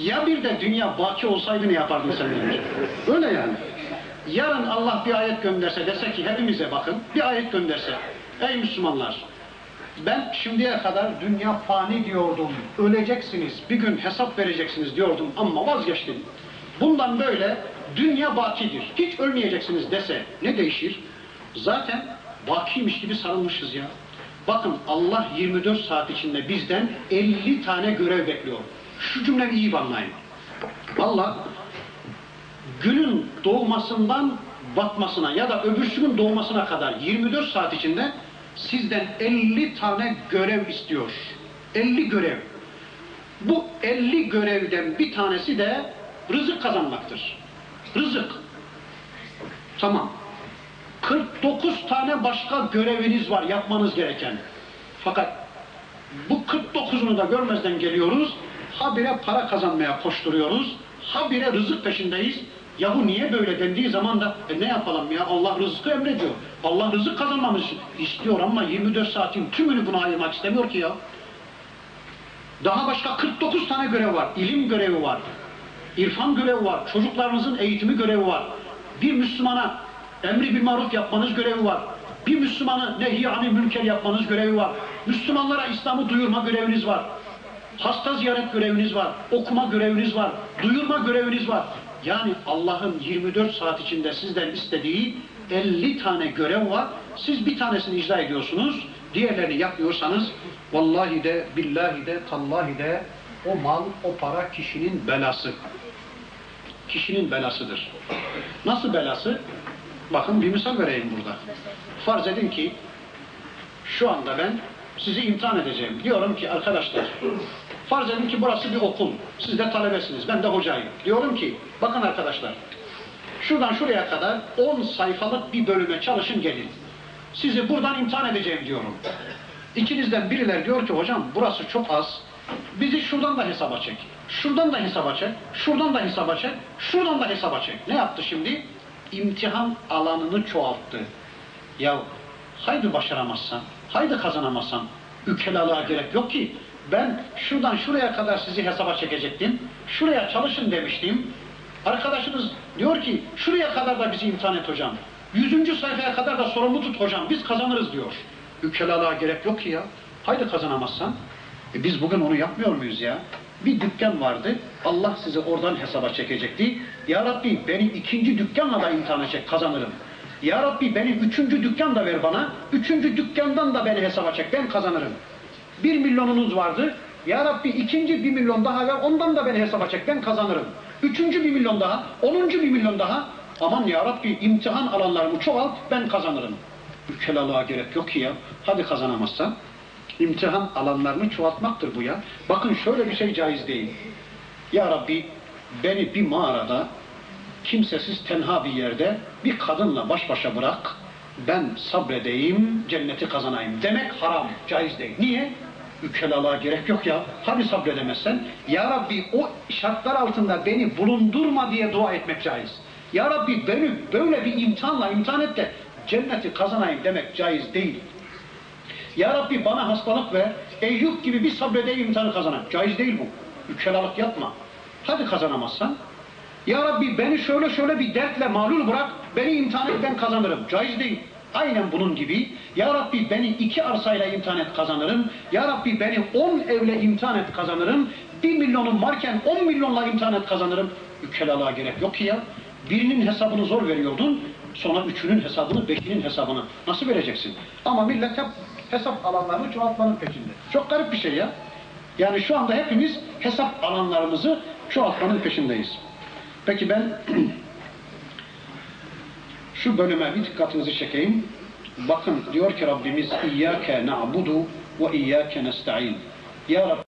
Ya bir de dünya baki olsaydı ne yapardın sen? Öyle yani. Yarın Allah bir ayet gönderse, dese ki hepimize bakın, bir ayet gönderse. Ey Müslümanlar! Ben şimdiye kadar dünya fani diyordum, öleceksiniz, bir gün hesap vereceksiniz diyordum ama vazgeçtim. Bundan böyle dünya bakidir, hiç ölmeyeceksiniz dese ne değişir? Zaten bakiymiş gibi sarılmışız ya. Bakın Allah yirmi dört saat içinde bizden elli tane görev bekliyor. Şu cümleyi iyi anlayın. Allah günün doğmasından batmasına ya da öbürsünün doğmasına kadar yirmi dört saat içinde sizden elli tane görev istiyor. elli görev. Bu elli görevden bir tanesi de rızık kazanmaktır. Rızık. Tamam. kırk dokuz tane başka göreviniz var yapmanız gereken. Fakat bu kırk dokuzunu da görmezden geliyoruz. Habire para kazanmaya koşturuyoruz. Habire rızık peşindeyiz. Ya bu niye böyle dendiği zaman da e ne yapalım ya, Allah rızkı emrediyor. Allah rızık kazanmamız istiyor ama yirmi dört saatin tümünü buna ayırmak istemiyor ki ya. Daha başka kırk dokuz tane görev var. İlim görevi var. İrfan görevi var. Çocuklarınızın eğitimi görevi var. Bir Müslümana emri bil maruf yapmanız görevi var. Bir Müslümanı nehy-i anil münker yapmanız görevi var. Müslümanlara İslam'ı duyurma göreviniz var. Hasta ziyaret göreviniz var. Okuma göreviniz var. Duyurma göreviniz var. Yani Allah'ın yirmi dört saat içinde sizden istediği elli tane görev var. Siz bir tanesini icra ediyorsunuz. Diğerlerini yapmıyorsanız vallahi de, billahi de, tallahi de o mal, o para kişinin belası. Kişinin belasıdır. Nasıl belası? Bakın bir misal vereyim burada. Farz edin ki şu anda ben sizi imtihan edeceğim. Diyorum ki arkadaşlar, farz edin ki burası bir okul. Siz de talebesiniz, ben de hocayım. Diyorum ki bakın arkadaşlar, şuradan şuraya kadar on sayfalık bir bölüme çalışın gelin. Sizi buradan imtihan edeceğim diyorum. İkinizden biriler diyor ki hocam burası çok az. Bizi şuradan da hesaba çek. Şuradan da hesaba çek. Şuradan da hesaba çek. Şuradan da hesaba çek. Ne yaptı şimdi? İmtihan alanını çoğalttı. Ya haydi başaramazsan, haydi kazanamazsan ükelalığa gerek yok ki. Ben şuradan şuraya kadar sizi hesaba çekecektim. Şuraya çalışın demiştim. Arkadaşınız diyor ki şuraya kadar da bizi imtihan et hocam. Yüzüncü sayfaya kadar da sorumlu tut hocam. Biz kazanırız diyor. Ükelalığa gerek yok ki ya. Haydi kazanamazsan. E biz bugün onu yapmıyor muyuz ya? Bir dükkan vardı, Allah sizi oradan hesaba çekecekti. Ya Rabbi benim ikinci dükkanla da imtihana çek, kazanırım. Ya Rabbi benim üçüncü dükkan da ver bana, üçüncü dükkandan da beni hesaba çek, ben kazanırım. Bir milyonunuz vardı, Ya Rabbi ikinci bir milyon daha ver, ondan da beni hesaba çek, ben kazanırım. Üçüncü bir milyon daha, onuncu bir milyon daha, aman Ya Rabbi imtihan alanlarımı çoğalt, ben kazanırım. Ükelalığa gerek yok ki ya, hadi kazanamazsan. İmtihan alanlarını çoğaltmaktır bu ya. Bakın şöyle bir şey caiz değil. Ya Rabbi beni bir mağarada, kimsesiz tenha bir yerde bir kadınla baş başa bırak, ben sabredeyim, cenneti kazanayım. Demek haram, caiz değil. Niye? Ükelalığa gerek yok ya. Hani sabredemezsen? Ya Rabbi o şartlar altında beni bulundurma diye dua etmek caiz. Ya Rabbi beni böyle bir imtihanla imtihan et de cenneti kazanayım demek caiz değil. Ya Rabbi bana hastalık ver, Eyüp gibi bir sabredeyim imtihanı kazanayım. Caiz değil bu. Ükelalık yapma. Hadi kazanamazsan. Ya Rabbi beni şöyle şöyle bir dertle mağlul bırak, beni imtihan et, ben kazanırım. Caiz değil. Aynen bunun gibi. Ya Rabbi beni iki arsayla imtihan et, kazanırım. Ya Rabbi beni on evle imtihan et, kazanırım. Bir milyonum varken on milyonla imtihan et, kazanırım. Ükelalığa gerek yok ki ya. Birinin hesabını zor veriyordun, sonra üçünün hesabını, beşinin hesabını nasıl vereceksin? Ama millet hep hesap alanlarını çoğaltmanın peşinde. Çok garip bir şey ya. Yani şu anda hepimiz hesap alanlarımızı çoğaltmanın peşindeyiz. Peki ben şu bölüme bir dikkatinizi çekeyim. Bakın diyor ki Rabbimiz İyyâke na'budu ve iyyâke nestaîn. Ya Rabbi